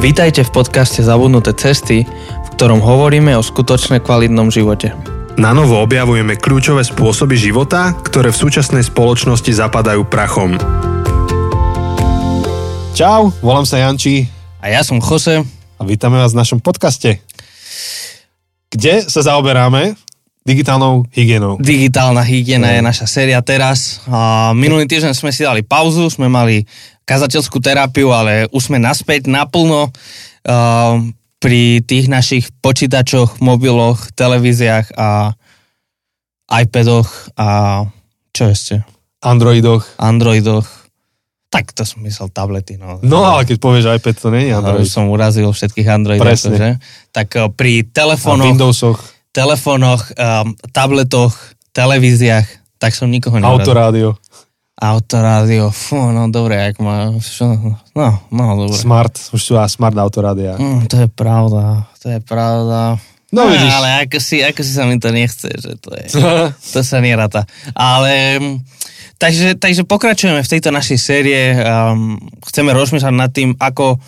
Vítajte v podcaste Zabudnuté cesty, v ktorom hovoríme o skutočne kvalitnom živote. Na novo objavujeme kľúčové spôsoby života, ktoré v súčasnej spoločnosti zapadajú prachom. Čau, volám sa Jančí. A ja som Jose. A vítame vás v našom podcaste, kde sa zaoberáme digitálnou hygienou. Digitálna hygiena je naša séria teraz. A minulý týždeň sme si dali pauzu, sme mali kazateľskú terapiu, ale už sme naspäť naplno pri tých našich počítačoch, mobiloch, televíziách a iPadoch a čo ešte? Androidoch. Tak to som myslel tablety. No ale keď povieš iPad, to nie je Android. Som urazil všetkých Androidov. Presne. Tak pri telefónoch, tabletoch, televíziách, tak som nikoho neurazil. Autorádio, fú, no dobre, jak má, dobre. Smart autorádia. To je pravda. No vidíš. Ale ako si sa mi to nechce, že to sa neráta. Ale, takže pokračujeme v tejto našej série. Chceme rozmýšľať nad tým, ako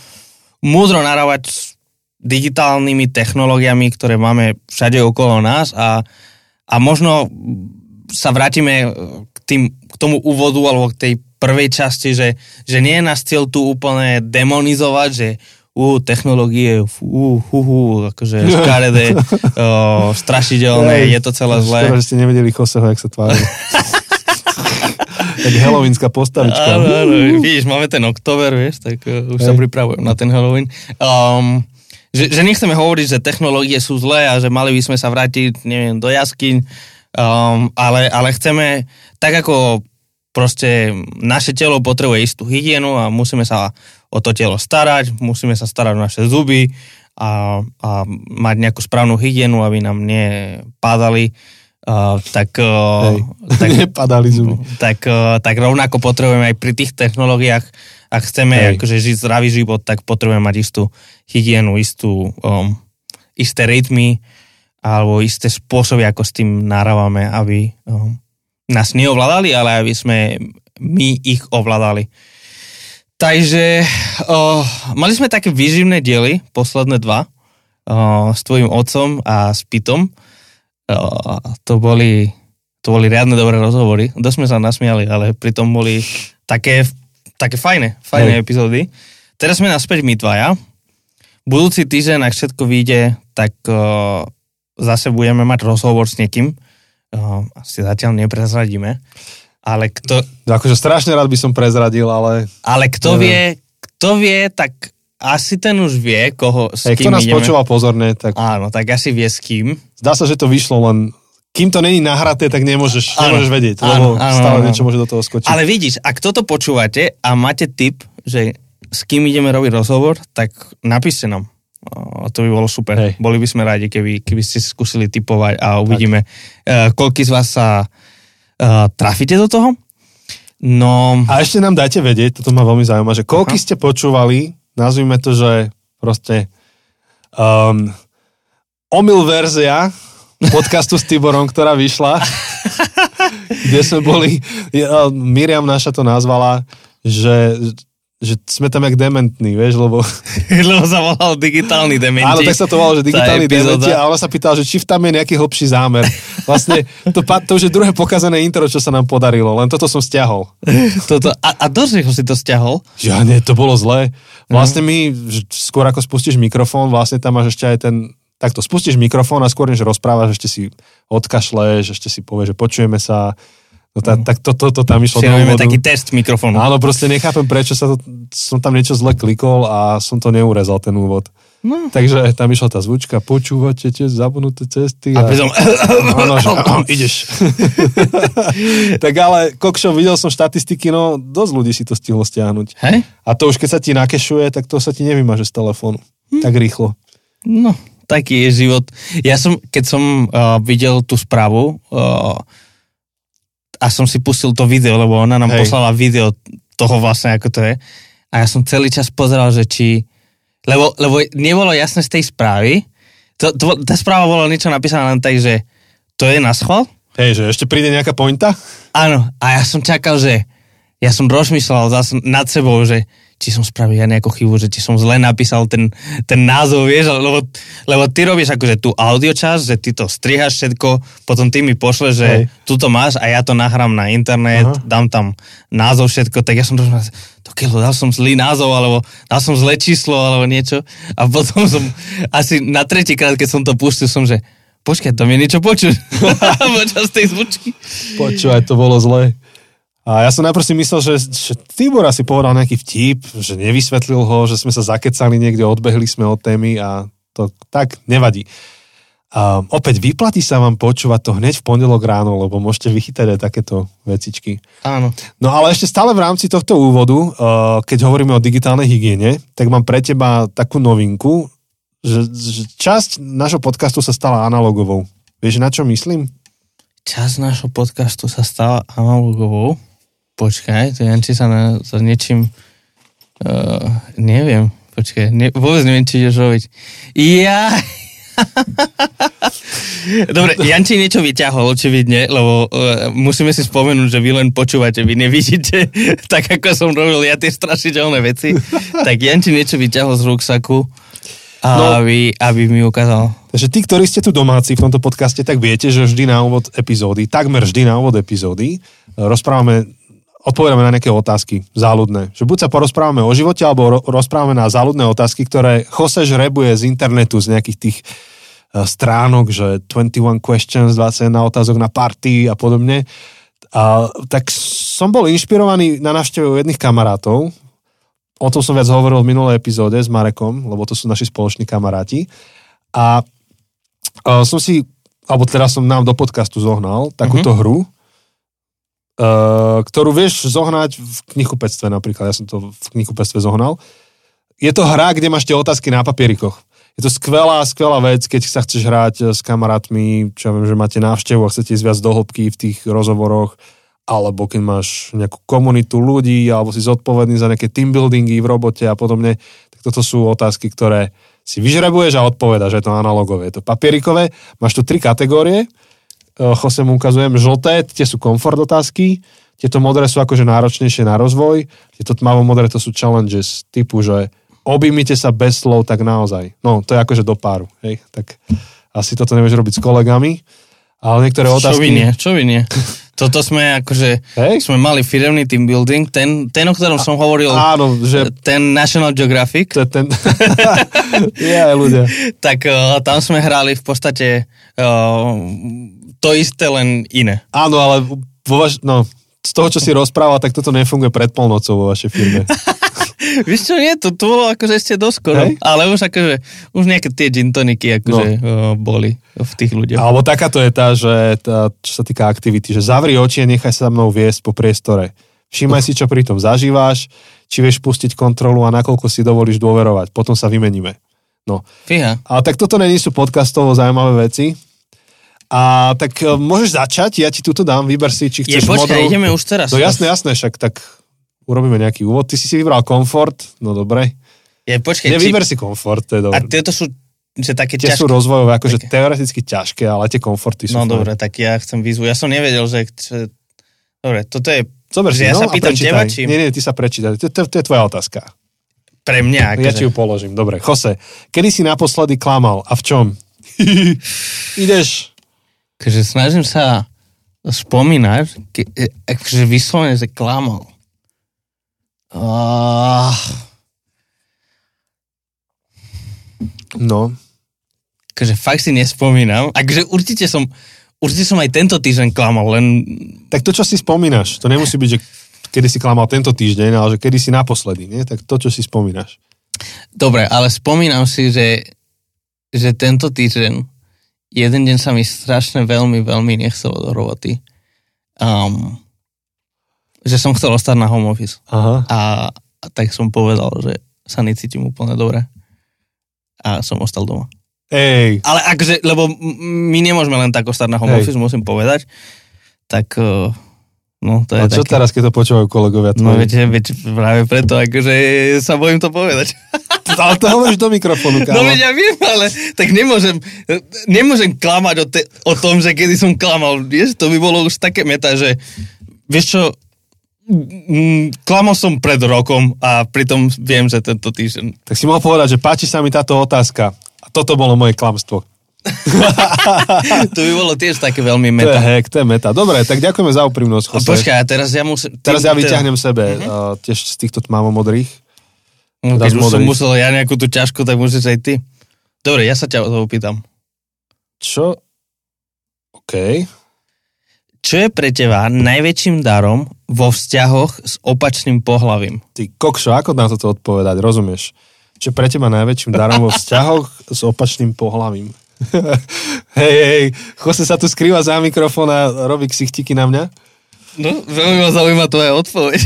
múdro narávať s digitálnymi technológiami, ktoré máme všade okolo nás a možno sa vrátime k tomu úvodu alebo k tej prvej časti, že nie je náš cieľ tu úplne demonizovať, že technológie, akože škaredé, strašidelné, je to celé zlé. Skoro, že ste nevedeli Joseho, jak sa tvári. Tak halloweenská postavička. Áno, vidíš, máme ten október, vieš, tak už sa pripravujem na ten Halloween. Že nechceme hovoriť, že technológie sú zlé a že mali by sme sa vrátiť, neviem, do jaskyň, ale chceme, tak ako proste naše telo potrebuje istú hygienu a musíme sa o to telo starať, musíme sa starať o naše zuby a mať nejakú správnu hygienu, aby nám nepádali, nepadali zuby. Tak rovnako potrebujeme aj pri tých technológiách, ak chceme akože žiť zdravý život, tak potrebujeme mať istú hygienu, isté rytmy, alebo isté spôsoby, ako s tým narávame, aby nás neovládali, ale aby sme my ich ovládali. Takže mali sme také výživné diely, posledné dva, s tvojim otcom a s Pitom. To boli riadne dobré rozhovory. Dosť sme sa nasmiali, ale pritom boli také fajné epizódy. Teraz sme naspäť my dvaja. Budúci týždeň, ak všetko vyjde, tak zase budeme mať rozhovor s niekým. Asi zatiaľ neprezradíme. Ale kto... Akože strašne rád by som prezradil, ale... Ale kto vie, tak asi ten už vie, kto nás ideme. Počúva pozorne, tak... Áno, tak asi vie s kým. Zdá sa, že to vyšlo, len kým to není nahraté, tak nemôžeš vedieť, lebo stále niečo môže do toho skočiť. Ale vidíš, ak toto počúvate a máte tip, že s kým ideme robiť rozhovor, tak napíšte nám. To by bolo super. Hej. Boli by sme rádi, keby ste skúsili tipovať a uvidíme, koľký z vás sa trafíte do toho. No... A ešte nám dajte vedieť, toto ma veľmi zaujíma, že koľký ste počúvali, nazvime to, že proste omyl verzia podcastu s Tiborom, ktorá vyšla, kde sme boli, Miriam naša to nazvala, že sme tam jak dementní, vieš, lebo sa volal digitálny dementi. Áno, tak sa to volalo, že digitálny dementi, a ona sa pýtala, že či tam je nejaký hlbší zámer. Vlastne, to už je druhé pokazané intro, čo sa nám podarilo, len toto som stiahol. A dosť rýchlo si to stiahol? Ja nie, to bolo zlé. Vlastne mi, skôr ako spustíš mikrofón, vlastne tam máš ešte aj ten... Takto, spustíš mikrofón a skôr než rozprávaš, ešte si odkašleš, ešte si povieš, že počujeme sa... No tak to tam išlo do úvodu. Taký test mikrofónu. Áno, proste nechápem, prečo som tam niečo zle klikol a som to neurezal, ten úvod. No. Takže tam išla tá zvučka, počúvate tie zabudnuté cesty. A pritom... Áno, že ideš. Tak ale, kokšo, videl som štatistiky, no dosť ľudí si to stihlo stiahnuť. Hej? A to už keď sa ti nakešuje, tak to sa ti nevymaže z telefónu. Tak rýchlo. No, taký je život. Ja som, keď som videl tú správu... a som si pustil to video, lebo ona nám poslala video toho vlastne, ako to je. A ja som celý čas pozeral, že či... Lebo nebolo jasné z tej správy. Tá správa bolo niečo napísané len tak, že to je naschvál. Hej, že ešte príde nejaká pointa? Áno. A ja som čakal, že ja som rozmyslel zase nad sebou, že či som spravil ja nejakú chybu, že či som zle napísal ten názov, vieš, lebo ty robíš akože tú audiočasť, že ty to strihaš všetko, potom ty mi pošleš, že tu to máš a ja to nahrám na internet, dám tam názov všetko, tak ja som rozmyslel, dal som zlý názov, alebo dal som zlé číslo, alebo niečo a potom som asi na tretíkrát, keď som to pustil, som že počkaj, to mi niečo počuť počas tej zvučky. Počúvaj, to bolo zlé. A ja som najprv si myslel, že Tibor asi povedal nejaký vtip, že nevysvetlil ho, že sme sa zakecali niekde, odbehli sme od témy a to tak nevadí. Opäť vyplatí sa vám počúvať to hneď v pondelok ráno, lebo môžete vychytať aj takéto vecičky. Áno. No ale ešte stále v rámci tohto úvodu, keď hovoríme o digitálnej hygiene, tak mám pre teba takú novinku, že časť našho podcastu sa stala analogovou. Vieš, na čo myslím? Časť našho podcastu sa stala analogovou? Počkaj, to Jančí sa za niečím... neviem, počkaj, vôbec neviem, či ideš robiť. Ja... Dobre, Jančí niečo vyťahol, očividne, lebo musíme si spomenúť, že vy len počúvate, vy nevidíte, tak ako som robil ja tie strašiteľné veci. Tak Jančí niečo vyťahol z ruksaku, aby mi ukázal. Takže tí, ktorí ste tu domáci v tomto podcaste, tak viete, že vždy na úvod epizódy, takmer vždy na úvod epizódy, odpovedáme na nejaké otázky záľudné. Že buď sa porozprávame o živote, alebo rozprávame na záľudné otázky, ktoré Jose žrebuje z internetu, z nejakých tých stránok, že 21 questions, 21 otázok na party a podobne. A tak som bol inšpirovaný na návštevu jedných kamarátov. O tom som viac hovoril v minulej epizóde s Marekom, lebo to sú naši spoloční kamaráti. A som nám do podcastu zohnal takúto hru, ktorú vieš zohnať v knihkupectve napríklad. Ja som to v knihkupectve zohnal. Je to hra, kde máš tie otázky na papierikoch. Je to skvelá vec, keď sa chceš hrať s kamarátmi, čo ja viem, že máte návštevu a chcete ísť viac do hĺbky v tých rozhovoroch, alebo keď máš nejakú komunitu ľudí, alebo si zodpovedný za nejaké teambuildingy v robote a podobne, tak toto sú otázky, ktoré si vyžrebuješ a odpovedaš, že je to analogové, je to papierikové. Máš tu 3 kategórie, Jose mu ukazujem, žlté, tie sú komfort otázky, tieto modré sú akože náročnejšie na rozvoj, tieto tmavo-modré to sú challenges, typu, že objímite sa bez slov, tak naozaj. No, to je akože do páru, hej, tak asi toto nevieš robiť s kolegami, ale niektoré otázky... Čo vy nie? Toto sme akože, sme mali firemný team building, ten o ktorom som hovoril, áno, že... ten National Geographic. To je ten, aj ľudia. Tak tam sme hrali v podstate to isté, len iné. Áno, ale z toho, čo si rozprával, tak toto nefunguje pred polnocou vo vašej firme. Víš čo, nie, to bolo akože ešte doskoro, ale už akože, už nejaké tie gintoniky akože boli v tých ľuďoch. Alebo takáto je tá, že čo sa týka aktivity, že zavri oči a nechaj sa mnou viesť po priestore. Všímaj si, čo pri tom zažíváš, či vieš pustiť kontrolu a nakoľko si dovolíš dôverovať. Potom sa vymeníme. No. Fíha. Ale tak toto nie sú podcastovo zaujímavé veci. A tak môžeš začať, ja ti túto dám, vyber si, či chceš modrú. Počkaj, ideme už teraz. No jasné, však tak... Urobíme nejaký úvod. Ty si vybral komfort, no dobre. Vyber si komfort, to je dobré. A tieto sú také ťažké. Tie sú rozvojové, akože teoreticky ťažké, ale tie komforty sú... No dobre, tak ja chcem výzvu. Ja som nevedel, že... Dobre, toto je... Dobre, ja sa pýtam teba, či... Nie, ty sa prečítaj. To je tvoja otázka. Pre mňa, akože. Ja ti ju položím, dobre. Jose, kedy si naposledy klamal a v čom? Ideš. Takže snažím sa spomínať, že vyslovene sa klamal. No. Takže fakt si nespomínam. Takže určite som aj tento týždeň klamal, len... Tak to, čo si spomínaš, to nemusí byť, že kedy si klamal tento týždeň, ale že kedy si naposledy, nie? Tak to, čo si spomínaš. Dobre, ale spomínam si, že tento týždeň jeden deň sa mi strašne veľmi nechcelo do roboty. Že som chcel ostať na home office. Aha. A tak som povedal, že sa necítim úplne dobre. A som ostal doma. Ej. Ale akože, lebo my nemôžeme len tak ostať na home office, musím povedať. Tak, no to je také. A čo teraz, keď to počúvajú kolegovia? No viete, práve preto, akože sa bojím to povedať. Ale to hovoríš do mikrofónu, kámo. No veď ja viem, ale tak nemôžem klamať o tom, že kedy som klamal. Vieš, to by bolo už také meta, že vieš čo, klamal som pred rokom a pritom viem, že tento týždeň... Tak si mal povedať, že páči sa mi táto otázka. A toto bolo moje klamstvo. To by bolo tiež také veľmi meta. To je meta. Dobre, tak ďakujeme za úprimnosť, Jose. Počkaj, a teraz ja musím... Teraz ja vyťahnem sebe tiež z týchto tmavomodrých. No, keď už som musel ja nejakú tú ťažku, tak môžeš aj ty. Dobre, ja sa ťa opýtam. Čo? OK. Čo je pre teba najväčším darom vo vzťahoch s opačným pohlavím? Ty kokšo, ako na toto odpovedať, rozumieš? Čo je pre teba najväčším darom vo vzťahoch s opačným pohlavím? Hej, Jose sa tu skrýva za mikrofón a robí ksichtiky na mňa. No, veľmi ma zaujíma tvoja odpoveď.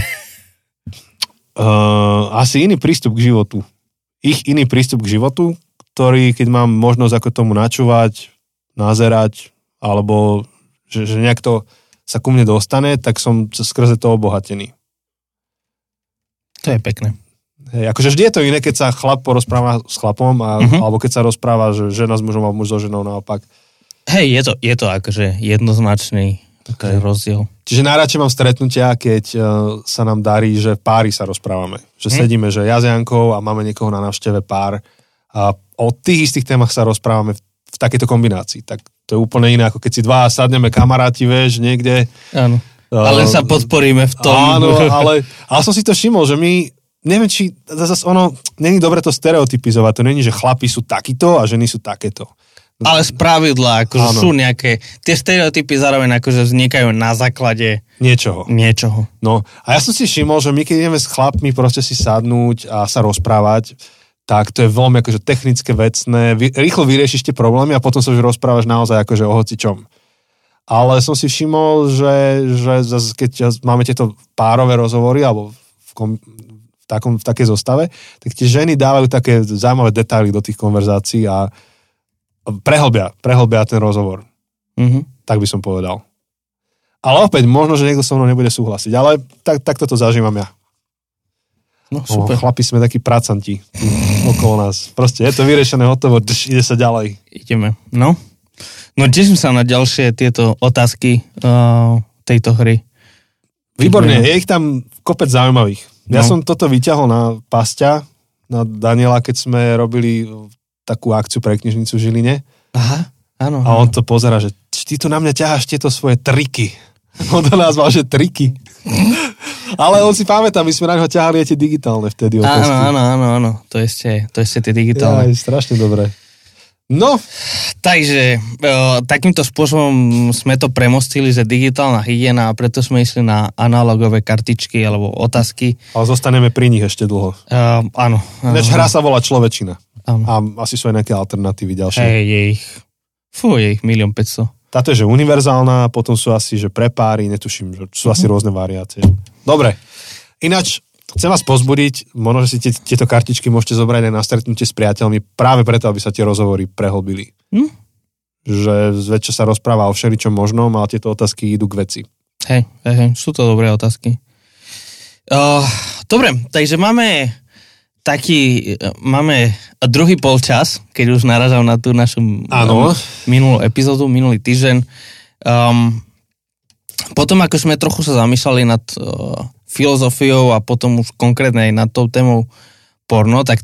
Asi iný prístup k životu. Ich iný prístup k životu, ktorý, keď mám možnosť ako tomu načúvať, nazerať, alebo... že nejak to sa ku mne dostane, tak som skrze to obohatený. To je pekné. Hej, akože vždy je to iné, keď sa chlap porozpráva s chlapom, alebo keď sa rozpráva, že žena s mužom a muž so ženou naopak. Hej, je to akože jednoznačný taký rozdiel. Čiže najradšej mám stretnutia, keď sa nám darí, že páry sa rozprávame. Že sedíme, že ja s Jankou a máme niekoho na návšteve pár a o tých istých témach sa rozprávame v takejto kombinácii, tak to je úplne iné, ako keď si dva sadneme kamaráti, vieš, niekde. Áno, ale sa podporíme v tom. Áno, ale som si to všimol, že my, neviem, či zase ono, není dobre to stereotypizovať, to není, že chlapi sú takíto a ženy sú takéto. Ale spravidla, akože áno. Sú nejaké, tie stereotypy zároveň akože vznikajú na základe niečoho. No, a ja som si všimol, že my keď ideme s chlapmi proste si sadnúť a sa rozprávať, tak to je veľmi akože technické, vecné, rýchlo vyriešiš tie problémy a potom sa už rozprávaš naozaj akože o hocičom. Ale som si všimol, že keď máme tieto párové rozhovory alebo v takej zostave, tak tie ženy dávajú také zaujímavé detaily do tých konverzácií a prehlbia ten rozhovor. Tak by som povedal. Ale opäť, možno, že niekto so mnou nebude súhlasiť, ale takto to zažívam ja. No, super. Chlapi sme takí pracanti okolo nás. Proste je to vyriešené, hotovo, ide sa ďalej. Ideme. No teším sa na ďalšie tieto otázky tejto hry. Výborne, je ich tam kopec zaujímavých. Ja som toto vyťahol na Pasťa, na Daniela, keď sme robili takú akciu pre knižnicu v Žiline. Aha, áno. A on to pozerá, že ty tu na mňa ťaháš tieto svoje triky. On to nazval, že triky. Ale on si pamätá, my sme na ňo ťahali tie digitálne vtedy. Áno, to ešte tie digitálne. Aj, strašne dobré. No, takže takýmto spôsobom sme to premostili, že digitálna hygiena, a preto sme išli na analogové kartičky alebo otázky. Ale zostaneme pri nich ešte dlho. Áno. Veď hra sa volá Človečina. Áno. A asi sú aj nejaké alternatívy ďalšie. Hej, je ich 1,500,000. Táto je, že univerzálna, potom sú asi, že pre páry, netuším, že sú asi rôzne variácie. Dobre, ináč chcem vás pozbudiť, možno, že si tieto kartičky môžete zobrať aj na stretnutie s priateľmi práve preto, aby sa tie rozhovory prehlbili. Že zväčša sa rozpráva o všeličom možnom, ale tieto otázky idú k veci. Hej, sú to dobré otázky. Dobre, takže máme druhý polčas, keď už narazám na tú našu minulú epizódu, minulý týždeň. Potom, ako sme trochu sa zamýšľali nad filozofiou a potom už konkrétne aj nad tou témou porno, tak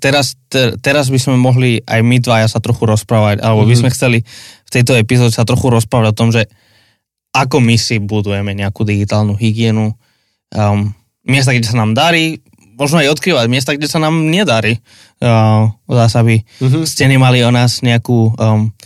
teraz by sme mohli aj my dvaja sa trochu rozprávať, alebo by sme chceli v tejto epizóde sa trochu rozprávať o tom, že ako my si budujeme nejakú digitálnu hygienu, miesta, kde sa nám darí, možno aj odkrývať miesta, kde sa nám nedarí. Zás, aby ste nemali o nás nejakú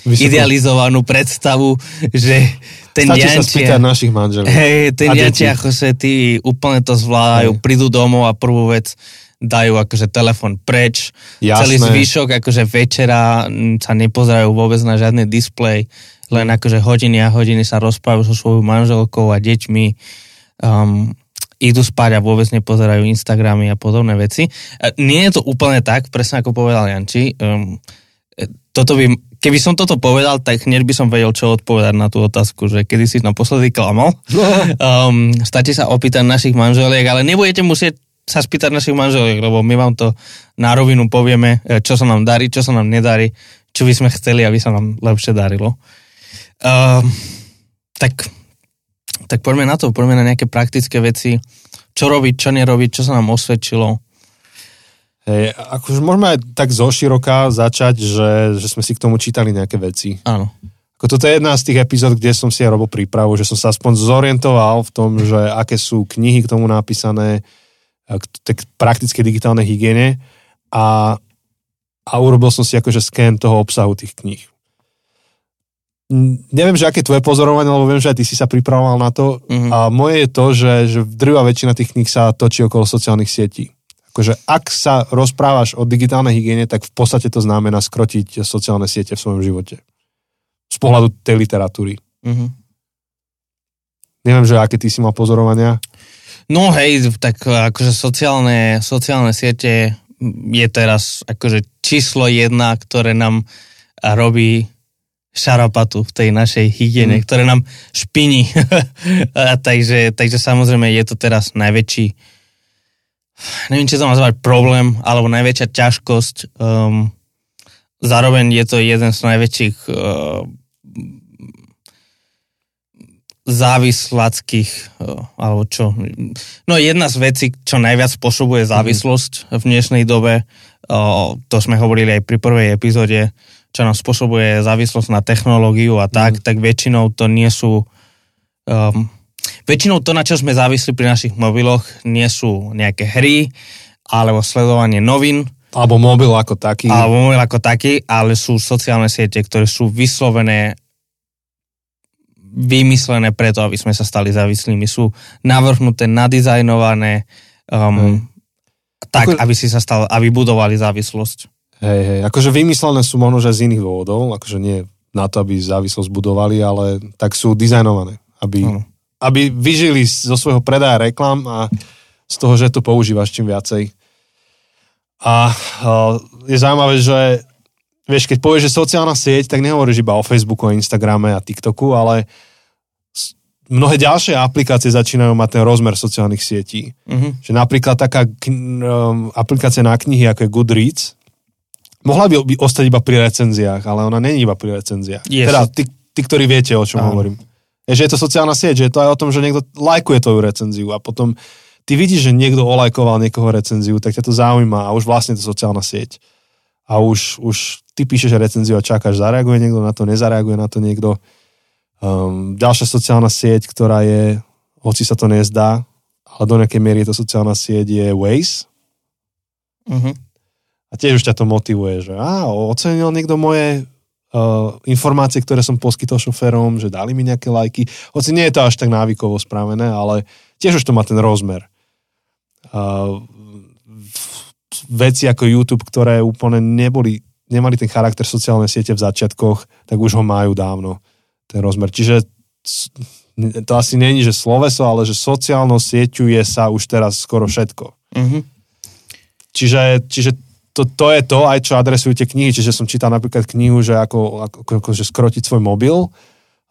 idealizovanú predstavu, že ten Jančí... Stačí sa spýtať našich manželov. Hej, ten Jančí, ako sa tí úplne to zvládajú, prídu domov a prvú vec dajú akože telefon preč. Jasné. Celý zvyšok akože večera sa nepozerajú vôbec na žiadny displej, len akože hodiny a hodiny sa rozprávajú so svojou manželkou a deťmi. Idú spať a vôbec nepozerajú Instagramy a podobné veci. Nie je to úplne tak, presne ako povedal Jančí. Keby som toto povedal, tak hneď by som vedel, čo odpovedať na tú otázku, že kedy si naposledy klamal. Stačí sa opýtať našich manželiek, ale nebudete musieť sa spýtať našich manželiek, lebo my vám to na rovinu povieme, čo sa nám darí, čo sa nám nedarí, čo by sme chceli, aby sa nám lepšie darilo. Tak poďme na nejaké praktické veci. čo robiť, čo nerobiť, čo sa nám osvedčilo. Hej, akože môžeme aj tak zoširoka začať, že sme si k tomu čítali nejaké veci. Áno. Ako toto je jedna z tých epizód, kde som si aj robil prípravu, že som sa aspoň zorientoval v tom, že aké sú knihy k tomu napísané, k praktické digitálnej hygiene a urobil som si akože scan toho obsahu tých kníh. Neviem, že aké je tvoje pozorovanie, lebo viem, že aj ty si sa pripravoval na to a moje je to, že drvivá väčšina tých kníh sa točí okolo sociálnych sietí. Akože ak sa rozprávaš o digitálnej hygiene, tak v podstate to znamená skrotiť sociálne siete v svojom živote. Z pohľadu tej literatúry. Mm-hmm. Neviem, že aké ty si mal pozorovania. No hej, tak akože sociálne siete je teraz akože číslo 1, ktoré nám robí šarapatu v tej našej hygiene, ktoré nám špini. takže samozrejme je to teraz najväčší, neviem, či to nazvať problém, alebo najväčšia ťažkosť. Zároveň je to jeden z najväčších závislackých, alebo čo? No jedna z vecí, čo najviac pošubuje závislosť v dnešnej dobe, to sme hovorili aj pri prvej epizóde, čo nám spôsobuje závislosť na technológiu a tak väčšinou to nie sú... Väčšinou to, na čo sme závisli pri našich mobiloch, nie sú nejaké hry, alebo sledovanie novín. Alebo mobil ako taký, ale sú sociálne siete, ktoré sú vyslovené, vymyslené preto, aby sme sa stali závislými. Sú navrhnuté, nadizajnované, aby si sa stal, aby budovali závislosť. Hej, akože vymyslené sú možno, že z iných dôvodov, akože nie na to, aby závislosť budovali, ale tak sú dizajnované, aby vyžili zo svojho predaja reklám a z toho, že to používaš čím viacej. A je zaujímavé, že vieš, keď povieš, že sociálna sieť, tak nehovoríš iba o Facebooku, Instagrame a TikToku, ale mnohé ďalšie aplikácie začínajú mať ten rozmer sociálnych sietí. Mm-hmm. Že napríklad taká aplikácia na knihy, ako je Goodreads, mohla by ostať iba pri recenziách, ale ona není iba pri recenziách. Yes. Teda tí, ktorí viete, o čom hovorím. Že je to sociálna sieť, že je to aj o tom, že niekto lajkuje tvoju recenziu a potom ty vidíš, že niekto olajkoval niekoho recenziu, tak ťa to zaujíma a už vlastne to sociálna sieť. A už ty píšeš recenziu a čakáš, zareaguje niekto na to, nezareaguje na to niekto. Ďalšia sociálna sieť, ktorá je, hoci sa to nezdá, ale do nejakej miery je to sociálna sieť, je Waze. A tiež už ťa to motivuje, že ocenil niekto moje... informácie, ktoré som poskytol šoférom, že dali mi nejaké lajky. Hoci nie je to až tak návykovo spravené, ale tiež už to má ten rozmer. Veci ako YouTube, ktoré úplne nemali ten charakter sociálnej siete v začiatkoch, tak už ho majú dávno, ten rozmer. Čiže to asi není, že sloveso, ale že sociálnou sieťuje sa už teraz skoro všetko. Mm-hmm. Čiže to je to, aj čo adresujú tie knihy. Čiže som čítal napríklad knihu, že ako že skrotiť svoj mobil.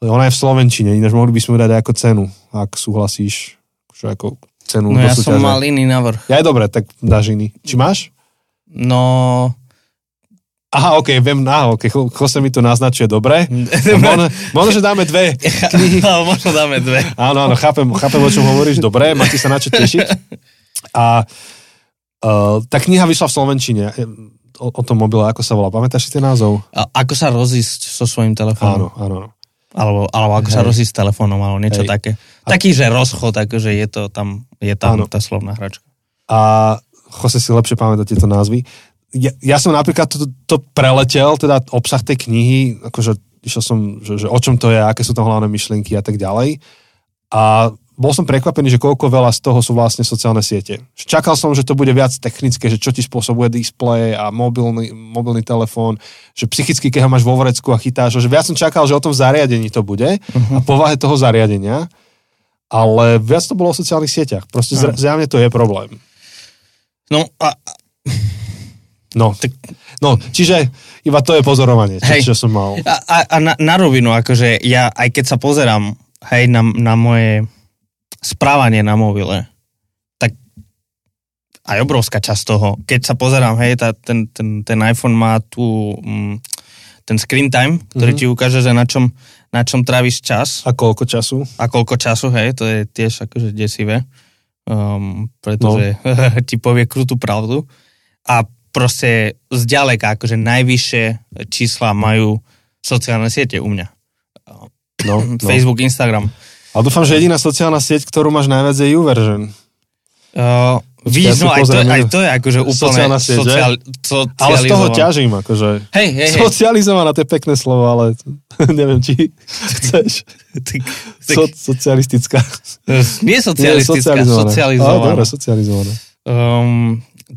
Ona je v slovenčine, ináč mohli by sme dať ako cenu, ak súhlasíš. Že ako cenu. No ja som mal iný návrh. Ja je dobre, tak dáš iný. Či máš? No... Aha, okej, viem, Jose mi to naznačuje, dobre. Možno, že dáme dve knihy. Možno dáme dve. Áno, chápem, o čom hovoríš, dobre, máte sa na čo tešiť. A... tá kniha vyšla v slovenčine o tom mobile, ako sa volá. Pamätáš si ten názov? Ako sa rozísť so svojím telefónom. Áno. Alebo ako sa rozísť s telefónom, alebo niečo také. Taký, že rozchod, akože je to tam, tá slovná hračka. A Jose si lepšie pamätá tieto názvy. Ja som napríklad to preletel, teda obsah tej knihy, akože išiel som, že o čom to je, aké sú tam hlavné myšlienky a tak ďalej. A bol som prekvapený, že koľko veľa z toho sú vlastne sociálne siete. Čakal som, že to bude viac technické, že čo ti spôsobuje displej a mobilný telefón, že psychicky, keď ho máš vo vrecku a chytáš, že viac som čakal, že o tom zariadení to bude a povahe toho zariadenia, ale viac to bolo o sociálnych sieťach. Proste zjavne to je problém. No, čiže iba to je pozorovanie, čo som mal. A na rovinu, akože ja, aj keď sa pozerám, na moje správanie na mobile, tak aj obrovská časť toho. Keď sa pozerám, ten iPhone má tu ten screen time, ktorý ti ukáže, že na čom tráviš čas. A koľko času. To je tiež akože desivé. pretože ti povie krutú pravdu. A proste zďaleka, akože najvyššie čísla majú sociálne siete u mňa. Facebook, Instagram. A dúfam, že jediná sociálna sieť, ktorú máš najviac, je YouVersion. Víš, no aj to je akože úplne socializované. Ale z toho ťažím, akože. Hej. Socializované, to je pekné slovo, ale neviem, či chceš. Socialistická. Nie socialistická, socializovaná. Dobre, socializovaná.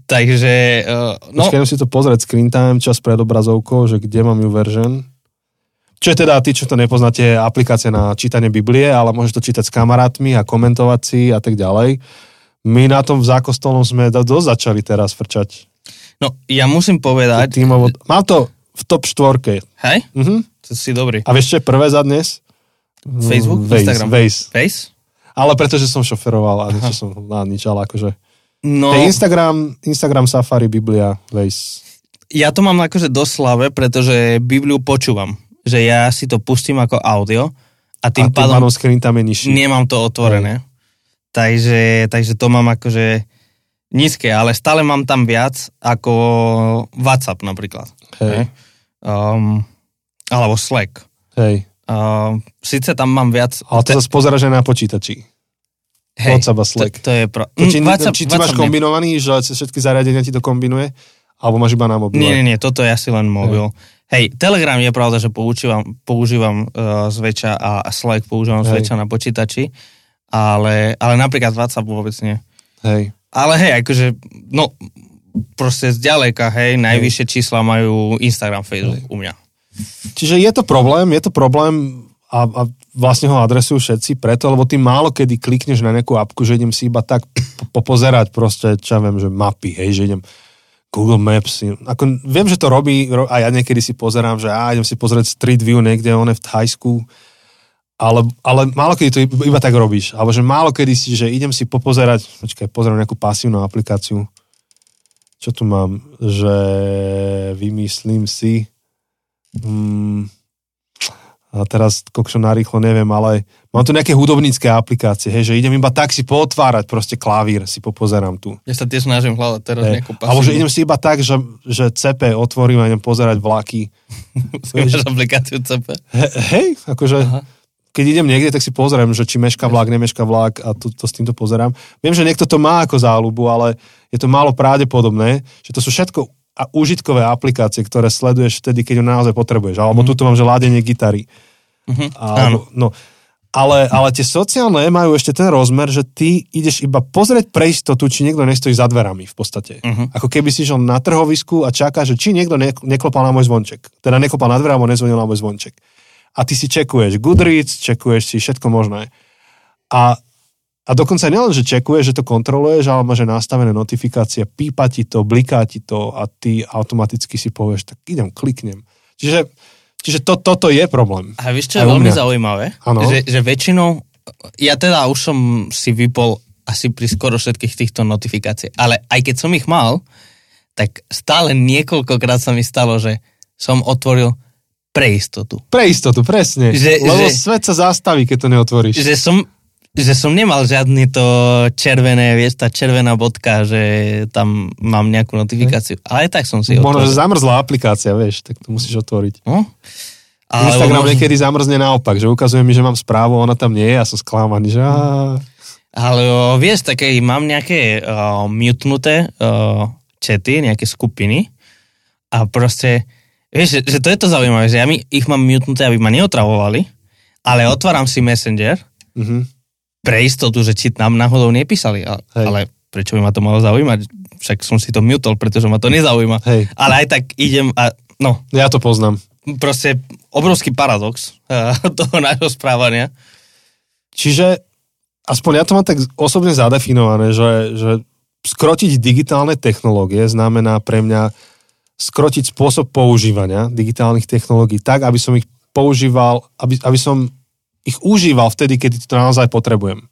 Takže... Počkaj, musím si to pozrieť, screen time, čas pred obrazovkou, že kde mám YouVersion. Čo je teda, tí, čo to nepoznáte, aplikácia na čítanie Biblie, ale môžeš to čítať s kamarátmi a komentovať si a tak ďalej. My na tom v zákostolnom sme dosť začali teraz frčať. No, ja musím povedať... Mám to v top 4. Hej? Mhm. To si dobrý. A vieš, čo je prvé za dnes? Facebook? Waze, Instagram? Waze? Ale pretože som šoferoval a niečo som naničal, akože... No... Hey, Instagram, Safari, Biblia, Waze. Ja to mám akože dosť slave, pretože Bibliu počúvam. Že ja si to pustím ako audio a tým pádom screen tam je nižší. Nemám to otvorené. Takže to mám akože nízke, ale stále mám tam viac ako WhatsApp napríklad. Hej. Alebo Slack. Hej. Sice tam mám viac... Ale to zase pozera, že na počítači. Hej. WhatsApp a Slack. To je pro... či ty máš kombinovaný, že všetky zariadenia ti to kombinuje? Alebo máš iba na mobile? Nie, toto je asi len mobil. Hej, Telegram je pravda, že používam zväčša a Slack používam zväčša na počítači, ale napríklad WhatsApp vôbec nie. Hej. Ale hej, akože, no, proste zďaleka, hej, najvyššie čísla majú Instagram, Facebook u mňa. Čiže je to problém a vlastne ho adresujú všetci preto, lebo ty málo kedy klikneš na nejakú apku, že idem si iba tak popozerať proste, čo viem, že mapy, hej, že idem... Google Maps, ako viem, že to robí a ja niekedy si pozerám, že idem si pozrieť Street View niekde, on je v Thajsku, ale málo kedy to iba tak robíš, alebo že málo kedy si, že idem si popozerať, pozerám nejakú pasívnu aplikáciu, čo tu mám, že vymyslím si, a teraz kokšo narýchlo neviem, ale mám tu nejaké hudobnícke aplikácie, hej, že idem iba tak si pootvárať, proste klavír si popozerám tu. Ja sa tiež snažím hľadať teraz nejakú pasívnu. Alebo že idem si iba tak, že CP otvorím a idem pozerať vlaky. Máš aplikáciu CP? Hej, akože aha. Keď idem niekde, tak si pozerám, že či meška vlak, nemeška vlak a to s týmto pozerám. Viem, že niekto to má ako záľubu, ale je to málo pravdepodobné, že to sú všetko a úžitkové aplikácie, ktoré sleduješ vtedy, keď ju naozaj potrebuješ. Alebo tuto mám, že ládenie gitary. Alebo, no. Ale tie sociálne majú ešte ten rozmer, že ty ideš iba pozrieť pre istotu, či niekto nestojí za dverami v podstate. Ako keby si šiel na trhovisku a čaká, že či niekto neklopal na môj zvonček. Teda neklopal na dvere, alebo nezvonil na môj zvonček. A ty si čekuješ Goodreads, čekuješ si všetko možné. A dokonca nielen, že čekuješ, že to kontroluješ, ale máš nastavené notifikácie, pípa ti to, bliká ti to a ty automaticky si povieš, tak idem, kliknem. Čiže toto je problém. A vieš, čo je veľmi zaujímavé? Že väčšinou, ja teda už som si vypol asi pri skoro všetkých týchto notifikácií, ale aj keď som ich mal, tak stále niekoľkokrát sa mi stalo, že som otvoril pre istotu. Pre istotu, presne. Lebo svet sa zastaví, keď to neotvoríš. Že som nemal žiadny to červené, vieš, tá červená bodka, že tam mám nejakú notifikáciu. Ale tak som si otvoril. Možno, že zamrzla aplikácia, vieš, tak to musíš otvoriť. No? Instagram niekedy zamrzne naopak, že ukazuje mi, že mám správu, ona tam nie je, ja som sklamaný, že... Ale vieš, také mám nejaké mutnuté chaty, nejaké skupiny a proste, vieš, že to je to zaujímavé, že ja ich mám mutnuté, aby ma neotravovali, ale otváram si Messenger pre istotu, že či nám náhodou nepísali. Ale prečo by ma to malo zaujímať? Však som si to mutol, pretože ma to nezaujíma. Hej. Ale aj tak idem a no. Ja to poznám. Proste obrovský paradox toho nášho správania. Čiže, aspoň ja to mám tak osobne zadefinované, že skrotiť digitálne technológie znamená pre mňa skrotiť spôsob používania digitálnych technológií tak, aby som ich používal, aby som ich užíval vtedy, keď to naozaj potrebujem.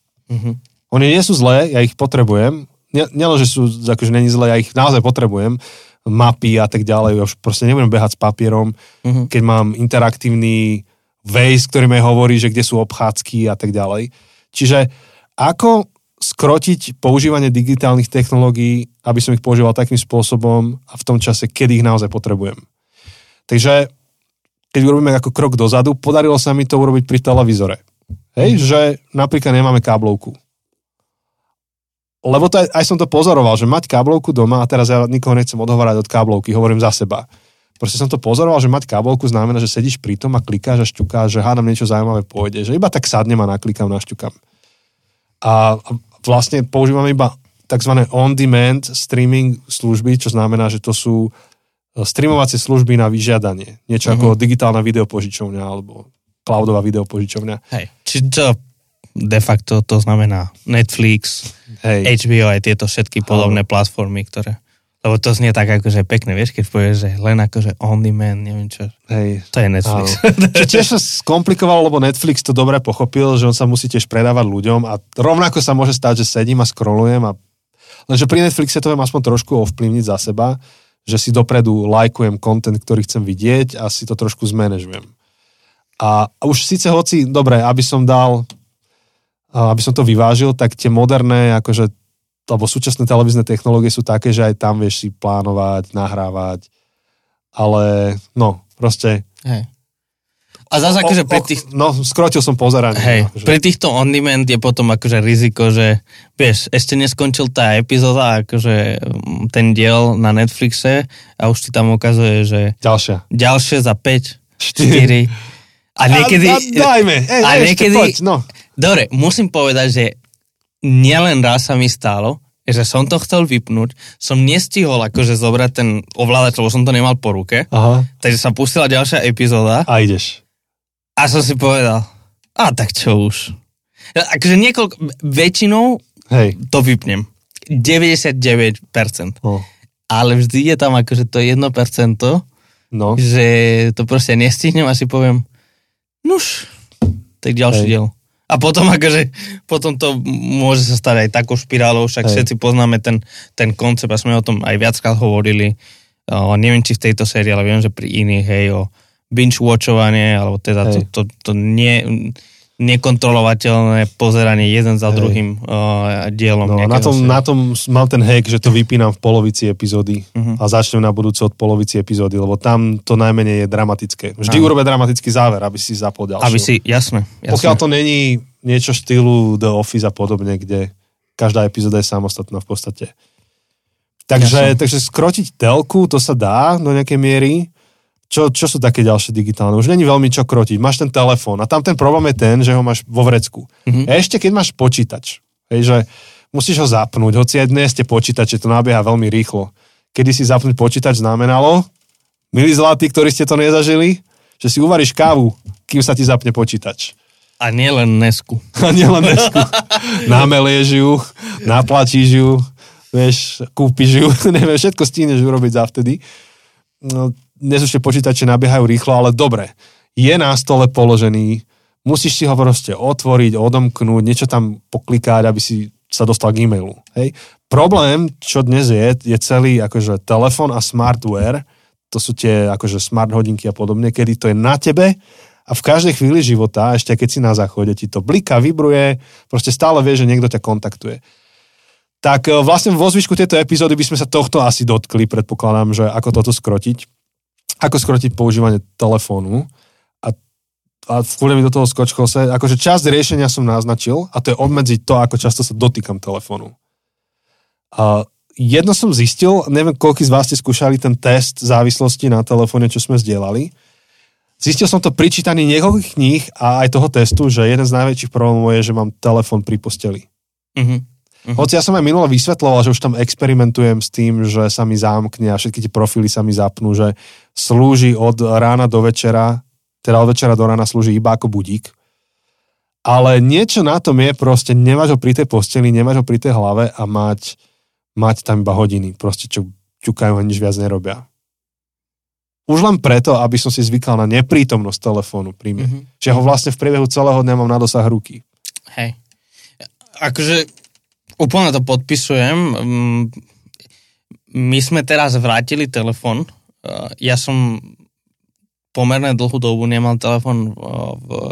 Oni nie sú zlé, ja ich potrebujem. Nielen, že sú, akože není zlé, ja ich naozaj potrebujem. Mapy a tak ďalej, ja už proste nebudem behať s papierom. Keď mám interaktívny Waze, ktorý mi hovorí, že kde sú obchádzky a tak ďalej. Čiže ako skrotiť používanie digitálnych technológií, aby som ich používal takým spôsobom a v tom čase, kedy ich naozaj potrebujem. Takže keď urobíme ako krok dozadu, podarilo sa mi to urobiť pri televízore. Hej, že napríklad nemáme káblovku. Lebo to aj som to pozoroval, že mať káblovku doma, a teraz ja nikoho nechcem odhovárať od káblovky, hovorím za seba. Proste som to pozoroval, že mať káblovku znamená, že sedíš pri tom a klikáš a šťukáš, že hádam niečo zaujímavé pôjde, že iba tak sadnem a naklikám, našťukám. A vlastne používame iba tzv. On-demand streaming služby, čo znamená, že to sú streamovacie služby na vyžiadanie. Niečo ako digitálna videopožičovňa alebo cloudová videopožičovňa. Hej, či to de facto to znamená Netflix, hej, HBO aj tieto všetky podobné platformy, ktoré... Lebo to znie tak akože pekne, vieš, keď povieš, že len akože on demand, neviem čo. Hej. To je Netflix. Čo tiež sa skomplikovalo, lebo Netflix to dobre pochopil, že on sa musí tiež predávať ľuďom a rovnako sa môže stať, že sedím a scrollujem a... Lenže pri Netflixe to viem aspoň trošku ovplyvniť za seba, že si dopredu lajkujem content, ktorý chcem vidieť a si to trošku zmanažujem. A už síce hoci, dobre, aby som to vyvážil, tak tie moderné, akože alebo súčasné televízne technológie sú také, že aj tam vieš si plánovať, nahrávať, ale no, proste... Hej. A zase akože pri tých... No, skrotil som pozeranie. Hej, akože. Pri týchto on-demand je potom akože riziko, že vieš, ešte neskončil tá epizóda, akože ten diel na Netflixe a už ti tam ukazuje, že... Ďalšie za 5, 4... A niekedy... A dajme, poď. Dobre, musím povedať, že nielen raz sa mi stalo, že som to chcel vypnúť, som nestihol akože zobrať ten ovládač, lebo som to nemal po ruke, takže sa pustila ďalšia epizóda. A ideš. A som si povedal, tak čo už. Akože väčšinou to vypnem. 99%. Ale vždy je tam akože to 1%, že to proste nestihnem a si poviem, nuž, tak ďalší diel. A potom akože, potom to môže sa stať aj takou špirálou, však všetci poznáme ten koncept a sme o tom aj viackrát hovorili. Neviem, či v tejto sérii, ale viem, že pri iných, o binge-watchovanie, alebo teda to nekontrolovateľné pozeranie jeden za druhým dielom. No, na tom mám ten hack, že to vypínam v polovici epizódy a začnem na budúce od polovici epizódy, lebo tam to najmenej je dramatické. Vždy urobia dramatický záver, aby si zapol ďalšiu. Jasné. Pokiaľ to není niečo štýlu The Office a podobne, kde každá epizóda je samostatná v podstate. Takže skrotiť telku, to sa dá do nejakej miery. Čo sú také ďalšie digitálne? Už není veľmi čo krotiť. Máš ten telefón a tam ten problém je ten, že ho máš vo vrecku. A ešte keď máš počítač, že musíš ho zapnúť, hoci aj dnes tie počítače, to nabieha veľmi rýchlo. Kedy si zapnúť počítač znamenalo, milí zlatí, ktorí ste to nezažili, že si uvaríš kávu, kým sa ti zapne počítač. A nielen nesku. Nameliež ju, naplačíš ju, vieš, kúpiš ju, neviem, všetko stíneš urobiť zavtedy. No, dnes už tie počítače nabiehajú rýchlo, ale dobre, je na stole položený, musíš si ho proste otvoriť, odomknúť, niečo tam poklikať, aby si sa dostal k e-mailu. Hej. Problém, čo dnes je celý akože telefon a smartware, to sú tie akože smart hodinky a podobne, kedy to je na tebe a v každej chvíli života, ešte keď si na záchode, ti to bliká, vibruje, proste stále vieš, že niekto ťa kontaktuje. Tak vlastne vo zvyšku tejto epizódy by sme sa tohto asi dotkli, predpokladám, že ako toto skrotiť. Ako skrotiť používanie telefónu a vkúle mi do toho skočko sa, akože časť riešenia som naznačil a to je obmedziť to, ako často sa dotýkam telefónu. Jedno som zistil, neviem, koľko z vás ste skúšali ten test závislosti na telefóne, čo sme zdieľali. Zistil som to pri čítaní niekoľkých kníh a aj toho testu, že jeden z najväčších problémov je, že mám telefón pri posteli. Hoci ja som aj minule vysvetloval, že už tam experimentujem s tým, že sa mi zamkne a všetky tie profily sa mi zapnú, že slúži od rána do večera, teda od večera do rána slúži iba ako budík. Ale niečo na tom je proste, nemáš ho pri tej posteli, nemáš ho pri tej hlave a mať tam iba hodiny, proste čo ťukajú a nič viac nerobia. Už len preto, aby som si zvykal na neprítomnosť telefónu pri mne. Že ho vlastne v priebehu celého dňa mám na dosah ruky. Hej. Akože úplne to podpisujem. My sme teraz vrátili telefon. Ja som pomerne dlhú dobu nemal telefon v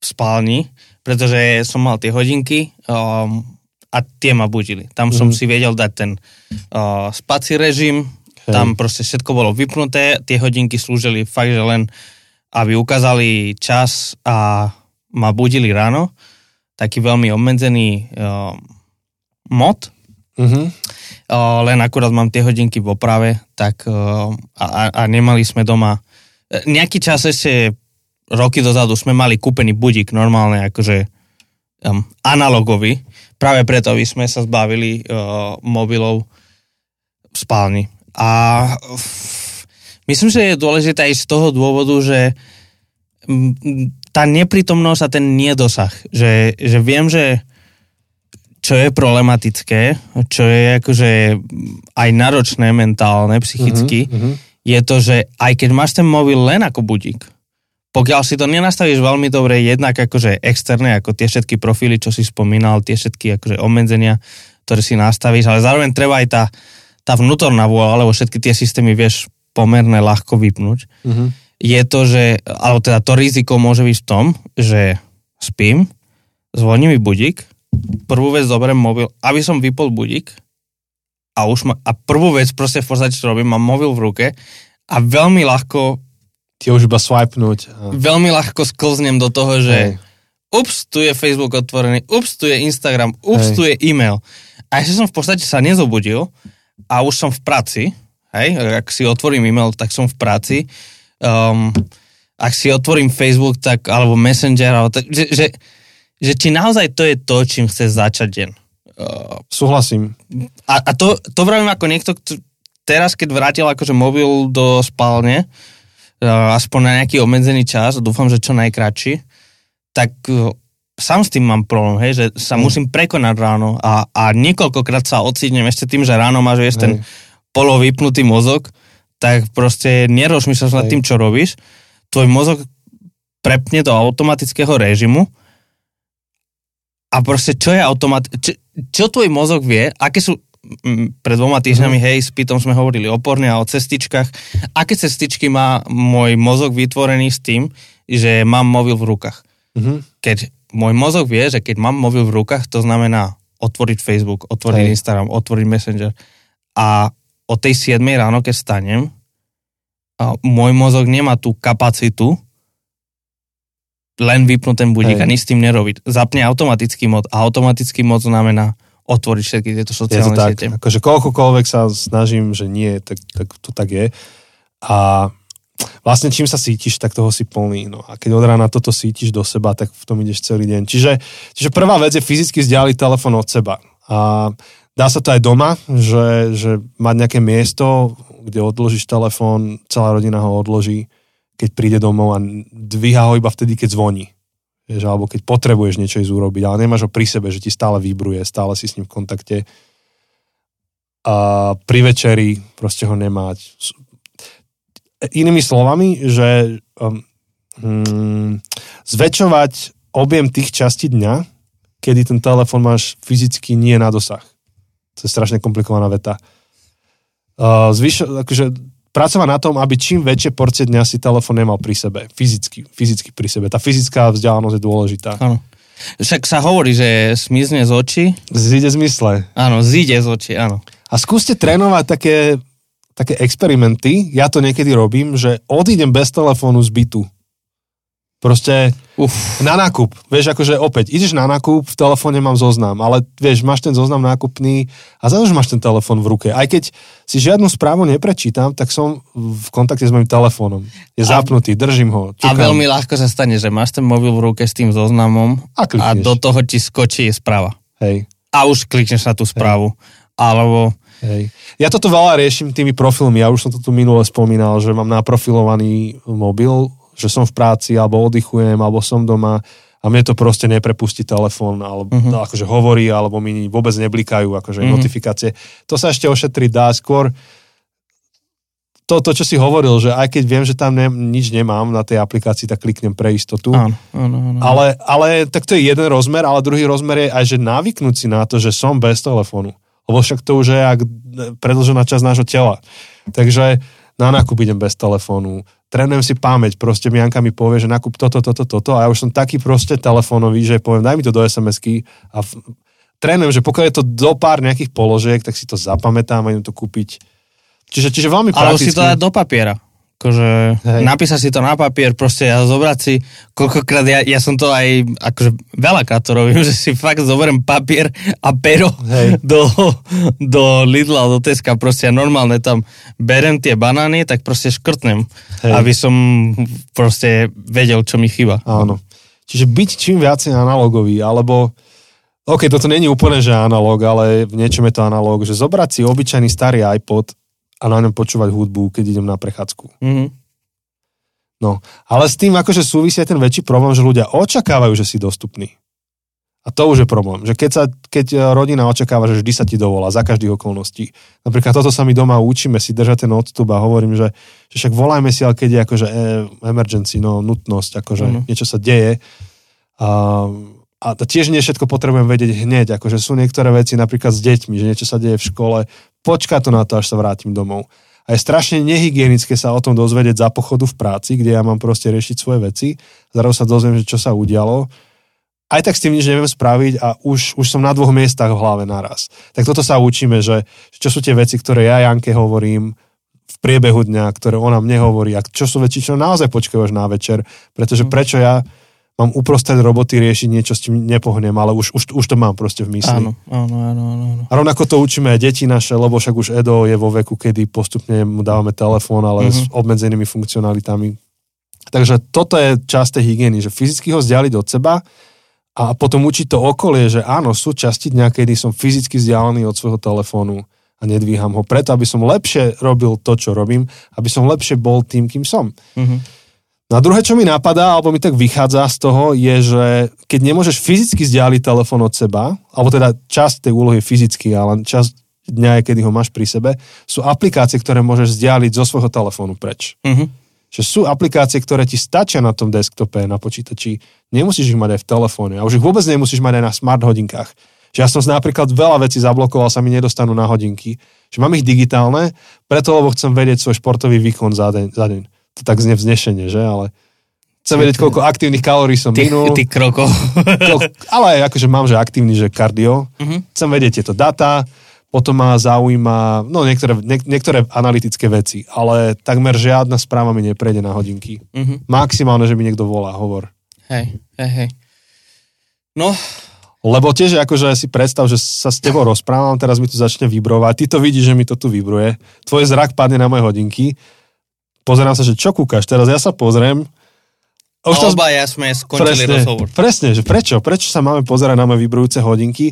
spálni, pretože som mal tie hodinky. a tie ma budili. Tam som si vedel dať ten spací režim, tam proste všetko bolo vypnuté, tie hodinky slúžili fakt, že len aby ukázali čas a ma budili ráno. Taký veľmi obmedzený mod. Len akurát mám tie hodinky v oprave, tak a nemali sme doma. Nejaký čas ešte roky dozadu sme mali kúpený budík normálne, akože analogový. Práve preto sme sa zbavili mobilov v spálni. A myslím, že je dôležité aj z toho dôvodu, že tá neprítomnosť a ten nedosah. Že viem, že čo je problematické, čo je akože aj náročné mentálne, psychicky, je to, že aj keď máš ten mobil len ako budík, pokiaľ si to nenastavíš veľmi dobre, jednak akože externé, ako tie všetky profily, čo si spomínal, tie všetky akože obmedzenia, ktoré si nastavíš, ale zároveň treba aj tá vnútorná vôľa, alebo všetky tie systémy vieš pomerne ľahko vypnúť. Je to, že, alebo teda to riziko môže byť v tom, že spím, zvoní mi budík, prvú vec zoberiem mobil, aby som vypol budík a prvú vec proste v podstate robím, mám mobil v ruke a veľmi ľahko tie už iba swipenúť. Veľmi ľahko sklznem do toho, že ups, tu je Facebook otvorený, ups, tu je Instagram, ups, tu je e-mail. A ešte som v podstate sa nezobudil a už som v práci, ak si otvorím e-mail, tak som v práci, ak si otvorím Facebook, tak, alebo Messenger, alebo tak, že či naozaj to je to, čím chceš začať deň. Súhlasím. A to vravím ako niekto, teraz keď vrátil akože mobil do spálne, aspoň na nejaký obmedzený čas, dúfam, že čo najkratší, tak sám s tým mám problém, že sa musím prekonať ráno a niekoľkokrát sa ocitnem ešte tým, že ráno máš ten polovypnutý mozog, tak proste nerozmýšľaš nad tým, čo robíš. Tvoj mozog prepne do automatického režimu a proste čo je čo tvoj mozog vie, aké sú pred 2 týždňami, s Pitom sme hovorili o porne a o cestičkách. Aké cestičky má môj mozog vytvorený s tým, že mám mobil v rukách? Keď môj mozog vie, že keď mám mobil v rukách, to znamená otvoriť Facebook, otvoriť Instagram, otvoriť Messenger. A o tej 7 ráno, keď stanem, môj mozog nemá tú kapacitu len vypnúť ten budík a nič s tým nerobiť. Zapne automatický mod a automatický mod znamená otvoriť všetky tieto sociálne siete. Akože koľkokoľvek sa snažím, že nie, tak to tak je. A vlastne čím sa cítiš, tak toho si plný. No a keď od rána toto cítiš do seba, tak v tom ideš celý deň. Čiže prvá vec je fyzicky vzdialiť telefón od seba. A dá sa to aj doma, že mať nejaké miesto, kde odložíš telefón, celá rodina ho odloží, keď príde domov a dvíha ho iba vtedy, keď zvoní. Alebo keď potrebuješ niečo ísť urobiť, ale nemáš ho pri sebe, že ti stále vibruje, stále si s ním v kontakte. A pri večeri proste ho nemáť. Inými slovami, že zväčšovať objem tých častí dňa, kedy ten telefon máš fyzicky nie na dosah. To je strašne komplikovaná veta. Pracovať na tom, aby čím väčšie porcie dňa si telefón nemal pri sebe. Fyzicky pri sebe. Tá fyzická vzdialenosť je dôležitá. Áno. Však sa hovorí, že zmizne z očí. Zíde z mysle. Áno, zíde z očí, áno. A skúste trénovať také experimenty. Ja to niekedy robím, že odídem bez telefónu z bytu. Proste na nákup. Vieš, akože opäť, ideš na nákup, v telefóne mám zoznam, ale vieš, máš ten zoznam nákupný a zároveň máš ten telefón v ruke. Aj keď si žiadnu správu neprečítam, tak som v kontakte s mojím telefónom. Je zapnutý, držím ho. Čukám. A veľmi ľahko sa stane, že máš ten mobil v ruke s tým zoznamom a do toho ti skočí správa. Hej. A už klikneš na tú správu. Alebo... Hej. Ja toto veľa riešim tými profilmi. Ja už som to tu minule spomínal, že mám naprofilovaný mobil, že som v práci, alebo oddychujem, alebo som doma a mne to proste neprepustí telefón, alebo akože hovorí, alebo mi vôbec neblikajú akože notifikácie. To sa ešte ošetriť dá skôr. To, čo si hovoril, že aj keď viem, že tam nič nemám na tej aplikácii, tak kliknem pre istotu. Áno. Ale tak to je jeden rozmer, ale druhý rozmer je aj, že navyknúť si na to, že som bez telefónu. Lebo však to už je jak predĺžená časť nášho tela. Takže na nákup idem bez telefónu. Trénujem si pamäť, proste Janka mi povie, že nakúp toto a ja už som taký proste telefónový, že poviem, daj mi to do SMS-ky a trénujem, že pokiaľ je to do pár nejakých položiek, tak si to zapamätám a idem to kúpiť. Čiže veľmi prakticky. Ale si to dá do papiera. Akože napísať si to na papier, proste ja zobrať si, koľkokrát, ja som to aj, akože veľakrát to robím, že si fakt zoberiem papier a pero do Lidla, do Teska, proste ja normálne tam berem tie banány, tak proste škrtnem, aby som proste vedel, čo mi chýba. Áno. Čiže byť čím viacej analogový, alebo OK, toto není úplne, že analóg, ale v niečom je to analóg, že zobrať si obyčajný starý iPod a na ňom počúvať hudbu, keď idem na prechádzku. Mm-hmm. No, ale s tým akože súvisí aj ten väčší problém, že ľudia očakávajú, že si dostupný. A to už je problém, že keď rodina očakáva, že vždy sa ti dovolá, za každých okolností. Napríklad toto sa my doma učíme, si držať ten odstup a hovorím, že však volajme si, ale keď je akože emergency, no nutnosť, akože niečo sa deje. A tiež nie všetko potrebujem vedieť hneď, akože sú niektoré veci napríklad s deťmi, že niečo sa deje v škole, počká to na to, až sa vrátim domov. A je strašne nehygienické sa o tom dozvedieť za pochodu v práci, kde ja mám proste riešiť svoje veci, zároveň sa dozviem, že čo sa udialo. Aj tak s tým nič neviem spraviť a už som na dvoch miestach v hlave naraz. Tak toto sa učíme, že čo sú tie veci, ktoré ja Janke hovorím v priebehu dňa, ktoré ona mne hovorí a čo sú veci, čo naozaj počkávaš na večer, pretože prečo ja mám uprostred roboty riešiť niečo, s tým nepohnem, ale už to mám proste v mysli. Áno. A rovnako to učíme aj deti naše, lebo však už Edo je vo veku, kedy postupne mu dávame telefón, ale s obmedzenými funkcionalitami. Takže toto je časť tej hygieny, že fyzicky ho vzdialiť od seba a potom učiť to okolie, že áno, sú časti dňa, kedy som fyzicky vzdialený od svojho telefónu a nedvíham ho preto, aby som lepšie robil to, čo robím, aby som lepšie bol tým, kým som. Na druhé, čo mi napadá, alebo mi tak vychádza z toho, je, že keď nemôžeš fyzicky zdialiť telefón od seba, alebo teda časť tej úlohy je fyzicky, ale časť dňa je, kedy ho máš pri sebe, sú aplikácie, ktoré môžeš zdialiť zo svojho telefónu preč. Že sú aplikácie, ktoré ti stačia na tom desktope, na počítači, nemusíš ich mať aj v telefóne a už ich vôbec nemusíš mať aj na smart hodinkách. Že ja som napríklad veľa vecí zablokoval, sa mi nedostanú na hodinky, že mám ich digitálne, preto lebo chcem vedieť svoj športový výkon za deň. To tak znie vznešenie, že? Ale chcem vedieť, koľko aktívnych kalórií som minul. Tých krokov. Ale akože mám, že aktívny, že kardio. Chcem vedieť tieto data, potom ma zaujíma, no niektoré analytické veci, ale takmer žiadna správa mi neprejde na hodinky. Maximálne, že mi niekto volá, hovor. Hej. No. Lebo tiež akože si predstav, že sa s tebou rozprávam, teraz mi to začne vibrovať, ty to vidíš, že mi to tu vibruje, tvoj zrak padne na moje hodinky, pozerám sa, že čo kúkaš, teraz ja sa pozriem. A obaja sme skončili rozhovor. Presne, že prečo? Prečo sa máme pozerať na moje vibrujúce hodinky?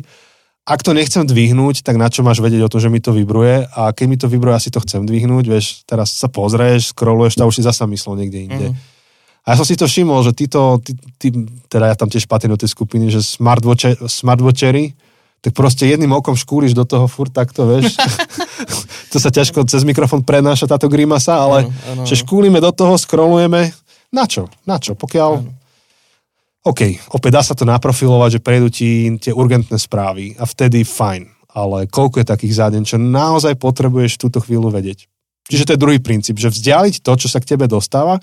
Ak to nechcem dvihnúť, tak na čo máš vedieť o tom, že mi to vibruje? A keď mi to vibruje, asi to chcem dvihnúť, vieš, teraz sa pozrieš, scrolluješ, tam už si zasa myslel niekde inde. A ja som si to všimol, že teda ja tam tiež patrím do tej skupiny, že smartwatchery, tak proste jedným okom škúriš do toho furt takto, vieš. To sa ťažko cez mikrofón prenáša táto grimasa, ale ano. Že škúrime do toho, scrollujeme. Na čo? Pokiaľ... Ano. OK, opäť dá sa to naprofilovať, že prejdú ti tie urgentné správy a vtedy fajn. Ale koľko je takých za deň, čo naozaj potrebuješ v túto chvíľu vedieť? Čiže to je druhý princíp, že vzdialiť to, čo sa k tebe dostáva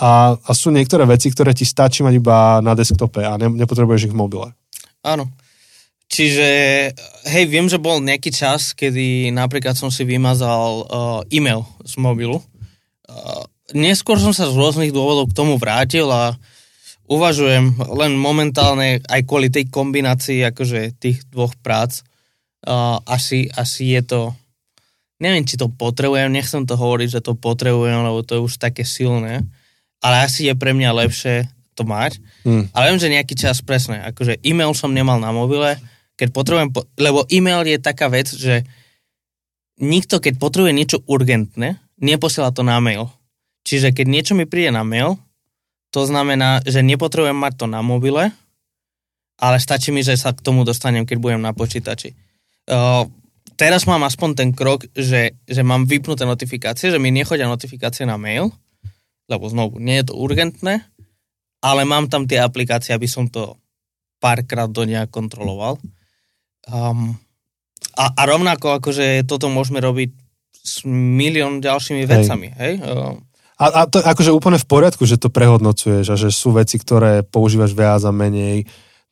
a sú niektoré veci, ktoré ti stačí mať iba na desktope a nepotrebuješ ich v mobile. Áno. Čiže, hej, viem, že bol nejaký čas, kedy napríklad som si vymazal e-mail z mobilu. Neskôr som sa z rôznych dôvodov k tomu vrátil a uvažujem len momentálne aj kvôli tej kombinácii akože tých dvoch prác. Asi je to, neviem, či to potrebujem, nechcem to hovoriť, že to potrebujem, lebo to je už také silné, ale asi je pre mňa lepšie to mať. Ale viem, že nejaký čas presne, akože e-mail som nemal na mobile, keď potrebujem, lebo e-mail je taká vec, že nikto, keď potrebuje niečo urgentné, neposiela to na mail. Čiže keď niečo mi príde na mail, to znamená, že nepotrebujem mať to na mobile, ale stačí mi, že sa k tomu dostanem, keď budem na počítači. Teraz mám aspoň ten krok, že mám vypnuté notifikácie, že mi nechodia notifikácie na mail, lebo znovu, nie je to urgentné, ale mám tam tie aplikácie, aby som to párkrát do nej kontroloval. A rovnako, akože toto môžeme robiť s milión ďalšími vecami, hej? A to akože úplne v poriadku, že to prehodnocuješ a že sú veci, ktoré používaš viac a menej.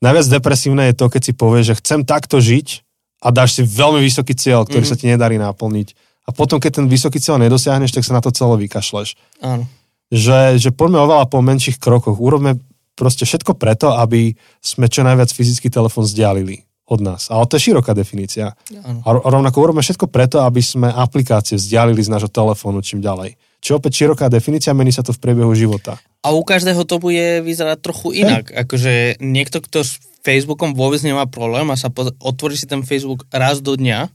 Najviac depresívne je to, keď si povieš, že chcem takto žiť a dáš si veľmi vysoký cieľ, ktorý sa ti nedarí naplniť. A potom, keď ten vysoký cieľ nedosiahneš, tak sa na to celé vykašleš. Áno. Že poďme oveľa po menších krokoch. Urobme proste všetko preto, aby sme čo najviac fyzicky telefón zdialili od nás. Ale to je široká definícia. Áno. A rovnako urobme všetko preto, aby sme aplikácie zdialili z nášho telefónu čím ďalej. Čo opäť široká definícia, mení sa to v priebehu života. A u každého to bude vyzerať trochu inak. Hey. Akože niekto, kto s Facebookom vôbec nemá problém a otvorí si ten Facebook raz do dňa,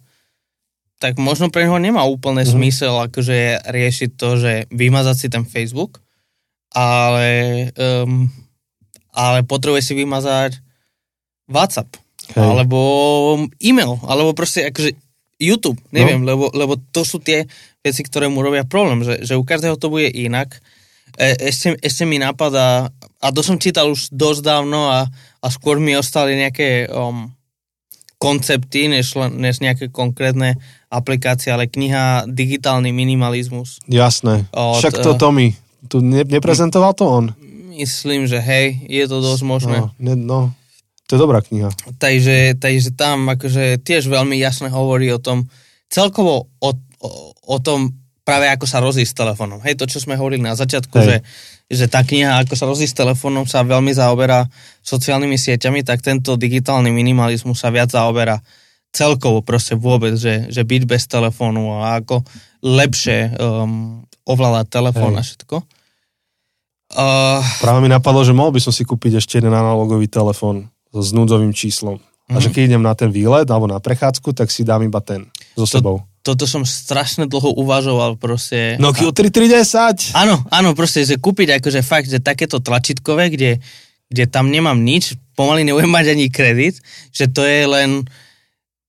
tak možno pre neho nemá úplne zmysel akože riešiť to, že vymazať si ten Facebook, ale potrebuje si vymazať WhatsApp, hey. Alebo e-mail, alebo proste akože YouTube, neviem, lebo to sú tie veci, ktoré mu robia problém, že u každého to bude inak. Ešte mi napadá, a to som čítal už dosť dávno a skôr mi ostali nejaké koncepty, než nejaké konkrétne aplikácie, ale kniha Digitálny minimalizmus. Jasné, však to Tommy, tu neprezentoval to on? Myslím, že hej, je to dosť možné. No. To je dobrá kniha. Takže tam akože tiež veľmi jasne hovorí o tom, celkovo o tom práve ako sa rozísť s telefónom. Hej, to čo sme hovorili na začiatku, že tá kniha ako sa rozísť s telefónom sa veľmi zaoberá sociálnymi sieťami, tak tento digitálny minimalizmus sa viac zaoberá celkovo proste vôbec, že byť bez telefónu a ako lepšie ovládať telefón a všetko. Práve mi napadlo, že mohol by som si kúpiť ešte jeden analogový telefón s núdzovým číslom. A že keď idem na ten výlet alebo na prechádzku, tak si dám iba ten so sebou. Toto som strašne dlho uvažoval proste. Nokia 3310! Áno, proste, že kúpiť akože fakt, že takéto tlačidkové, kde tam nemám nič, pomaly nebudem mať ani kredit, že to je len,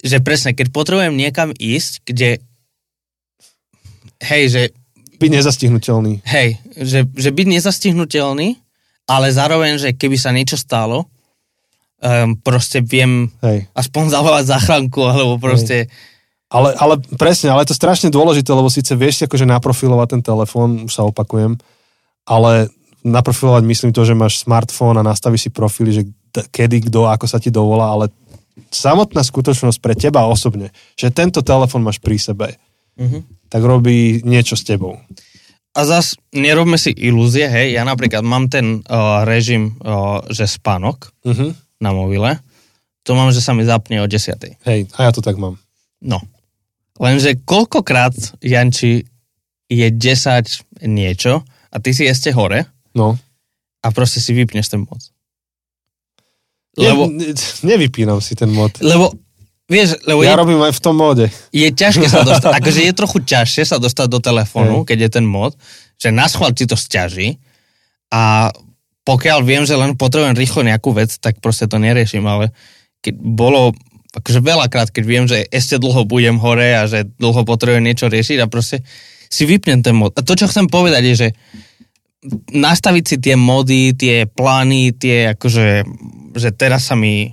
že presne, keď potrebujem niekam ísť, kde byť nezastihnutelný. Hej, že byť nezastihnutelný, ale zároveň, že keby sa niečo stalo, proste viem aspoň zavolať záchranku, alebo proste... Ale presne, ale je to strašne dôležité, lebo síce vieš si akože naprofilovať ten telefón, už sa opakujem, ale naprofilovať myslím to, že máš smartfón a nastavíš si profily, že kedy, kto, ako sa ti dovolá, ale samotná skutočnosť pre teba osobne, že tento telefón máš pri sebe, tak robí niečo s tebou. A zas nerobme si ilúzie, hej, ja napríklad mám ten režim, že spánok, na mobile, to mám, že sa mi zapne o 10:00. Hej, a ja to tak mám. No, lenže koľkokrát, Janči, je 10 niečo a ty si ešte hore a proste si vypneš ten mod. Lebo... Nevypínam si ten mod. Lebo ja robím aj v tom móde. Je ťažké sa dostať, akože je trochu ťažšie sa dostať do telefónu, keď je ten mod, že naschvál ti to sťaží a pokiaľ viem, že len potrebujem rýchlo nejakú vec, tak proste to neriešim, ale keď bolo... akože veľakrát, keď viem, že ešte dlho budem hore a že dlho potrebujem niečo riešiť a proste si vypnem ten mod. A to, čo chcem povedať je, že nastaviť si tie mody, tie plány, tie akože, že teraz sa mi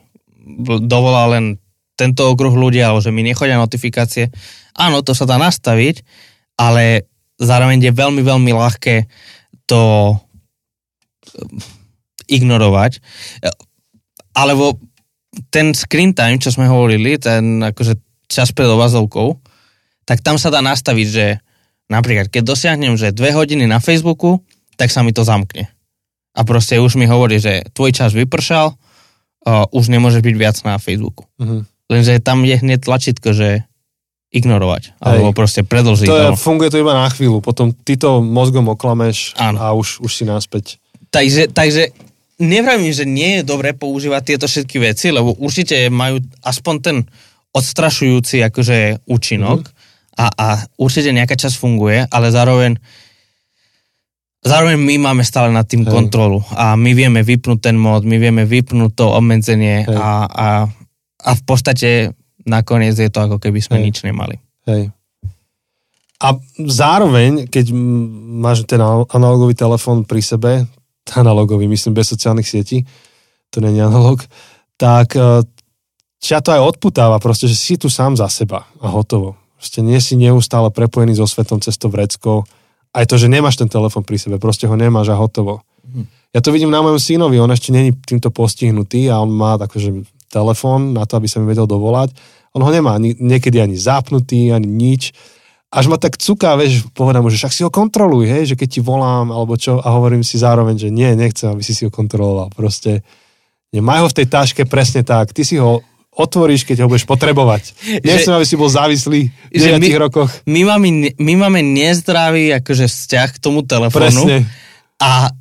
dovolá len tento okruh ľudí, alebo že mi nechodia notifikácie. Áno, to sa dá nastaviť, ale zároveň je veľmi, veľmi ľahké to ignorovať. Alebo ten screen time, čo sme hovorili, ten akože čas pred obrazovkou, tak tam sa dá nastaviť, že napríklad, keď dosiahnem, že 2 hodiny na Facebooku, tak sa mi to zamkne. A proste už mi hovorí, že tvoj čas vypršal, už nemôžeš byť viac na Facebooku. Lenže tam je hneď tlačítko, že ignorovať, alebo proste predĺžiť. Funguje to iba na chvíľu, potom ty to mozgom oklameš a už si náspäť. Takže nevravím, že nie je dobré používať tieto všetky veci, lebo určite majú aspoň ten odstrašujúci akože účinok a určite nejaká časť funguje, ale zároveň my máme stále nad tým kontrolu a my vieme vypnúť ten mód, my vieme vypnúť to obmedzenie a v podstate nakoniec je to ako keby sme nič nemali. A zároveň, keď máš ten analogový telefón pri sebe, analogový, myslím, bez sociálnych sietí, to není analog, tak ťa to aj odputáva, proste, že si tu sám za seba a hotovo. Proste nie si neustále prepojený so svetom cez to vrecko, aj to, že nemáš ten telefon pri sebe, proste ho nemáš a hotovo. Ja to vidím na mojom synovi, on ešte není týmto postihnutý a on má takže telefón na to, aby sa mi vedel dovolať. On ho nemá niekedy ani zapnutý, ani nič. Až ma tak cuká, vieš, povedám mu, že však si ho kontroluj, hej, že keď ti volám, alebo čo, a hovorím si zároveň, že nie, nechcem, aby si ho kontroloval. Proste, maj ho v tej taške presne tak, ty si ho otvoríš, keď ho budeš potrebovať. Nechcem, aby si bol závislý v 9 rokoch. My máme nezdravý akože vzťah k tomu telefónu. Presne. A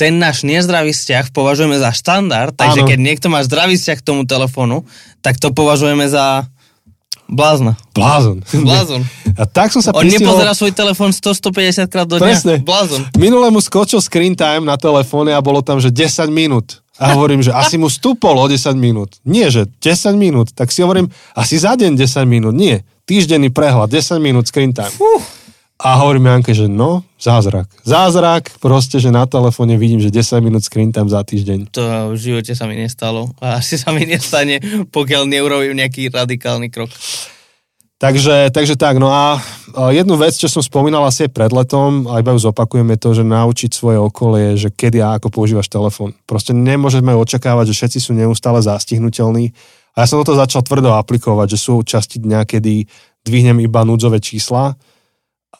ten náš nezdravý vzťah považujeme za štandard, takže áno. Keď niekto má zdravý vzťah k tomu telefónu, tak to považujeme za blázna. Blázon. A tak som sa on pristihol... nepozerá svoj telefón 100-150 krát do dňa. Presne. Blázon. Minule mu skočil screen time na telefóne a bolo tam, že 10 minút. A hovorím, že asi mu stúpol o 10 minút. Nie, že 10 minút. Tak si hovorím, asi za deň 10 minút. Nie, týždenný prehľad, 10 minút screen time. A hovorím Janke, že no, zázrak. Zázrak, proste, že na telefóne vidím, že 10 minút screen time za týždeň. To v živote sa mi nestalo. A asi sa mi nestane, pokiaľ neurobím nejaký radikálny krok. Takže tak, no a jednu vec, čo som spomínal asi pred letom, a iba ju zopakujem, je to, že naučiť svoje okolie, že kedy a ako používaš telefón. Proste nemôžeme očakávať, že všetci sú neustále zastihnutelní. A ja som toto začal tvrdo aplikovať, že sú časti dňa, kedy dvihnem iba núdzové čísla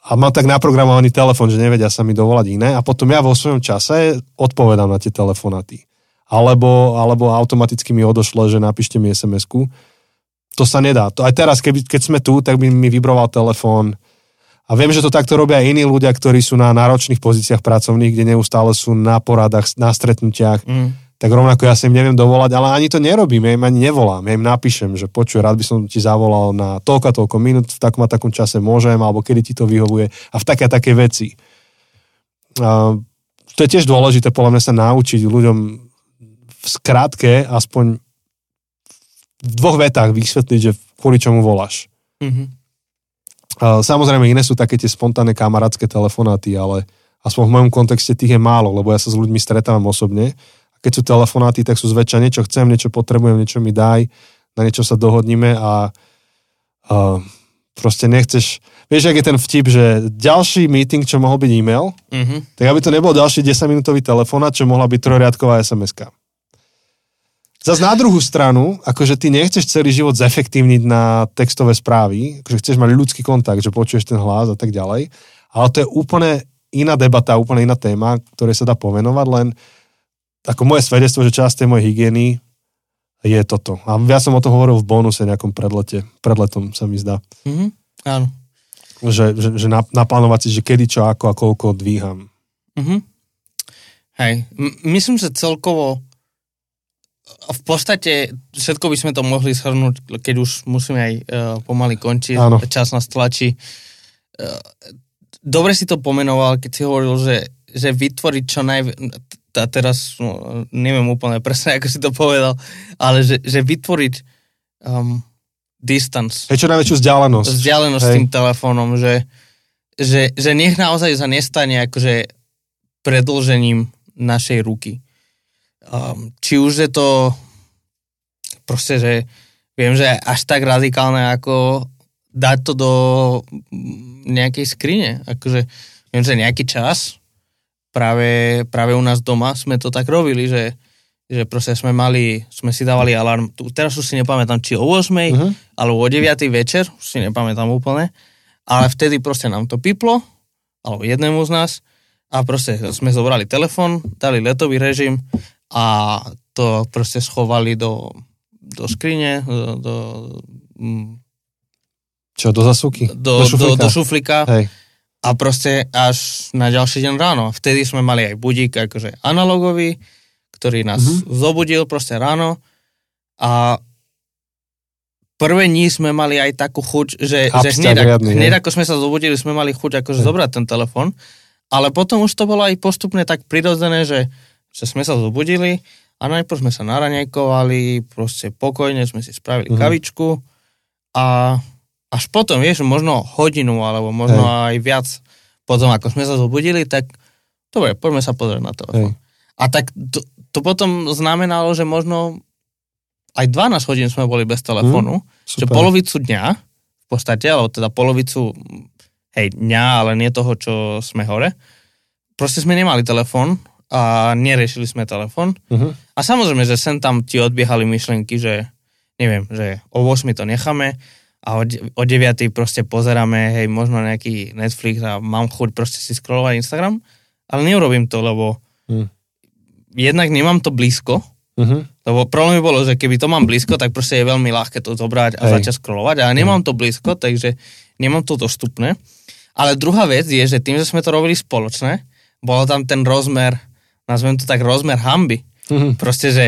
a mám tak naprogramovaný telefón, že nevedia sa mi dovolať iné a potom ja vo svojom čase odpovedám na tie telefonáty. Alebo automaticky mi odošle, že napíšte mi SMS-ku. To sa nedá. Aj teraz, keď sme tu, tak by mi vybroval telefón. A viem, že to takto robia aj iní ľudia, ktorí sú na náročných pozíciách pracovných, kde neustále sú na poradách, na stretnutiach. Tak rovnako ja sa im neviem dovolať, ale ani to nerobím, ja im ani nevolám. Ja im napíšem, že počuj, rád by som ti zavolal na toľko a toľko minút, v takom a takom čase môžem, alebo kedy ti to vyhovuje a v také a také veci. A to je tiež dôležité, podľa mňa, sa naučiť ľuďom v skratke aspoň v dvoch vetách vysvetliť, že kvôli čomu voláš. Mm-hmm. Samozrejme, iné sú také tie spontánne kamarátske telefonáty, ale aspoň v mojom kontexte tých je málo, lebo ja sa s ľuďmi stretávam osobne. A keď sú telefonáty, tak sú zväčša niečo chcem, niečo potrebujem, niečo mi daj, na niečo sa dohodnime a proste nechceš... Vieš, ak je ten vtip, že ďalší meeting, čo mohol byť e-mail, tak aby to nebol ďalší 10-minútový telefonát, čo mohla byť trojriadková SMS-ka. Zas na druhú stranu, akože ty nechceš celý život zefektívniť na textové správy, akože chceš mať ľudský kontakt, že počuješ ten hlas a tak ďalej, ale to je úplne iná debata, úplne iná téma, ktoré sa dá pomenovať, len ako moje svedectvo, že časť tej mojej hygieny je toto. A ja som o tom hovoril v bonuse nejakom predletom sa mi zdá. Mm-hmm. Áno. Že naplánovať si, že kedy, čo, ako a koľko dvíham. Mm-hmm. Hej, myslím, že celkovo v podstate všetko by sme to mohli shrnúť, keď už musíme aj pomaly končiť, áno. Čas nás tlačí. Dobre si to pomenoval, keď si hovoril, že vytvoriť čo najviac, a teraz no, neviem úplne presne, ako si to povedal, ale že vytvoriť distance. Čo najväčšiu vzdialenosť. Vzdialenosť s tým telefónom, že nech naozaj sa nestane akože predĺžením našej ruky. Či už je to proste, že viem, že až tak radikálne, ako dať to do nejakej skrine. Akože, viem, že nejaký čas práve u nás doma sme to tak robili, že proste sme si dávali alarm. Teraz už si nepamätám, či o 8, alebo o 9 večer, už si nepamätám úplne, ale vtedy proste nám to piplo, alebo jednému z nás, a proste sme zobrali telefon, dali letový režim, a to proste schovali do skrine, do zasuky? Do šuflíka. Hej. A proste až na ďalší deň ráno. Vtedy sme mali aj budík akože analogový, ktorý nás zobudil proste ráno. A prvé dní sme mali aj takú chuť, že hneď ako sme sa zobudili, sme mali chuť akože zobrať ten telefon. Ale potom už to bolo aj postupne tak prirodzené, že sme sa zobudili a najprv sme sa naraňajkovali, proste pokojne sme si spravili kavičku a až potom, vieš, možno hodinu alebo možno aj viac potom, ako sme sa zobudili, tak dobre, poďme sa pozrieť na telefón. A tak to potom znamenalo, že možno aj 12 hodín sme boli bez telefónu, že polovicu dňa v podstate, alebo teda polovicu dňa, ale nie toho, čo sme hore, proste sme nemali telefón. a neriešili sme telefon. Uh-huh. A samozrejme, že sem tam ti odbiehali myšlenky, že neviem, že o 8 to necháme a o 9 proste pozeráme, hej, možno nejaký Netflix a mám chuť proste si scrollovať Instagram, ale neurobím to, lebo jednak nemám to blízko, lebo problém bolo, že keby to mám blízko, tak proste je veľmi ľahké to zobrať a začať scrollovať, ale nemám to blízko, takže nemám to dostupné. Ale druhá vec je, že tým, že sme to robili spoločne, bol tam ten rozmer, nazvem to tak rozmer hanby. Mm-hmm. Proste, že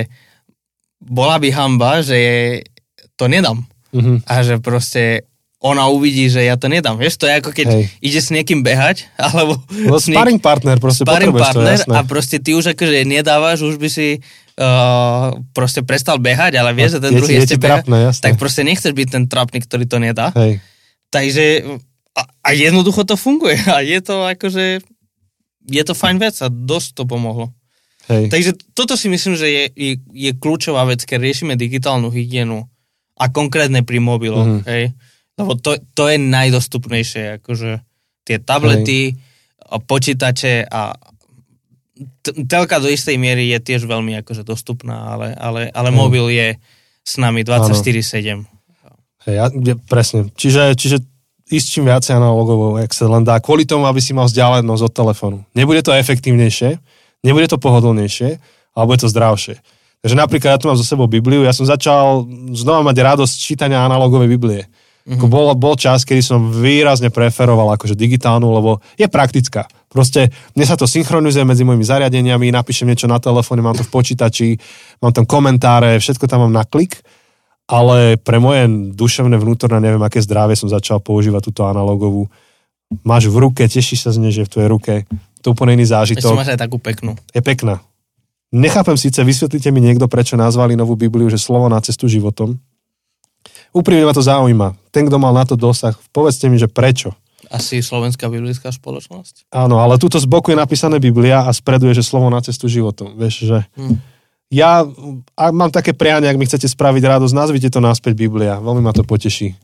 bola by hanba, že to nedám. Mm-hmm. A že proste ona uvidí, že ja to nedám. Vieš, to je ako keď ide s niekým behať, alebo... Sparing partner, proste potrebuješ to, jasné. A proste ty už akože nedávaš, už by si proste prestal behať, ale vieš, že ten druhý ešte beha. Tak proste nechceš byť ten trapný, ktorý to nedá. Hej. Takže... A jednoducho to funguje a je to akože, je to fajn vec a dosť to pomohlo. Hej. Takže toto si myslím, že je kľúčová vec, keď riešime digitálnu hygienu a konkrétne pri mobiloch, hej. Lebo to je najdostupnejšie, akože tie tablety, a počítače a telka do istej miery je tiež veľmi akože dostupná, ale mobil je s nami 24/7. Hej, presne. Čiže ísť čím viacej analogovou, jak sa len dá, kvôli tomu, aby si mal vzdialenosť od telefónu. Nebude to efektívnejšie, nebude to pohodlnejšie, ale bude to zdravšie. Takže napríklad ja tu mám za sebou Bibliu, ja som začal znova mať radosť čítania analogovej Biblie. Mm-hmm. Bol čas, kedy som výrazne preferoval akože digitálnu, lebo je praktická. Proste mne sa to synchronizuje medzi mojimi zariadeniami, napíšem niečo na telefóne, mám to v počítači, mám tam komentáre, všetko tam mám na klik. Ale pre moje duševné vnútorné, neviem aké zdravie, som začal používať túto analogovú. Máš v ruke, tešíš sa z nej, že v tvojej ruke. To je úplne iný zážitok. Ešte máš aj takú peknú. Je pekná. Nechápem síce, vysvetlite mi niekto, prečo nazvali novú Bibliu, že slovo na cestu životom. Úprimne ma to zaujíma. Ten, kto mal na to dosah, povedzte mi, že prečo. Asi Slovenská biblická spoločnosť. Áno, ale tuto z boku je napísané Biblia a spredu je, že slovo na cestu životom. Vieš, že... Ja mám také prianie, ak mi chcete spraviť radosť, nazvite to naspäť Biblia. Veľmi ma to poteší.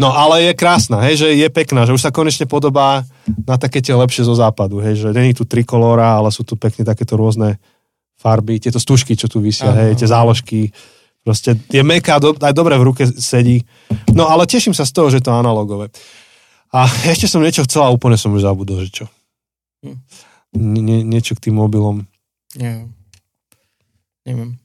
No, ale je krásna, hej, že je pekná, že už sa konečne podobá na také tie lepšie zo západu, hej, že není tu trikolóra, ale sú tu pekne takéto rôzne farby, tieto stužky, čo tu visia, hej, tie záložky. Proste je meká, aj dobre v ruke sedí. No, ale teším sa z toho, že to analogové. A ešte som niečo chcel a úplne som už zabudol, že čo? Niečo k tým mobilom. Neviem.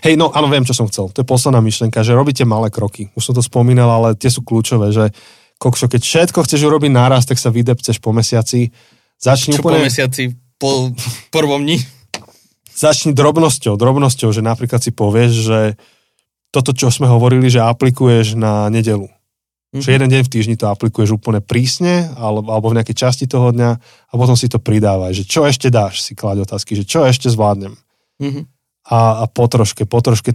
Hej, no áno, viem, čo som chcel. To je posledná myšlenka, že robíte malé kroky. Už som to spomínal, ale tie sú kľúčové, že kokšo, keď všetko chceš urobiť naraz, tak sa vydepceš po mesiaci. Začni čo úplne... po mesiaci? Po prvom dni? Začni drobnosťou, že napríklad si povieš, že toto, čo sme hovorili, že aplikuješ na nedeľu. Že jeden deň v týždni to aplikuješ úplne prísne, alebo v nejakej časti toho dňa a potom si to pridávaj, že čo ešte dáš, si kláď otázky, že čo ešte zvládnem. A po troške,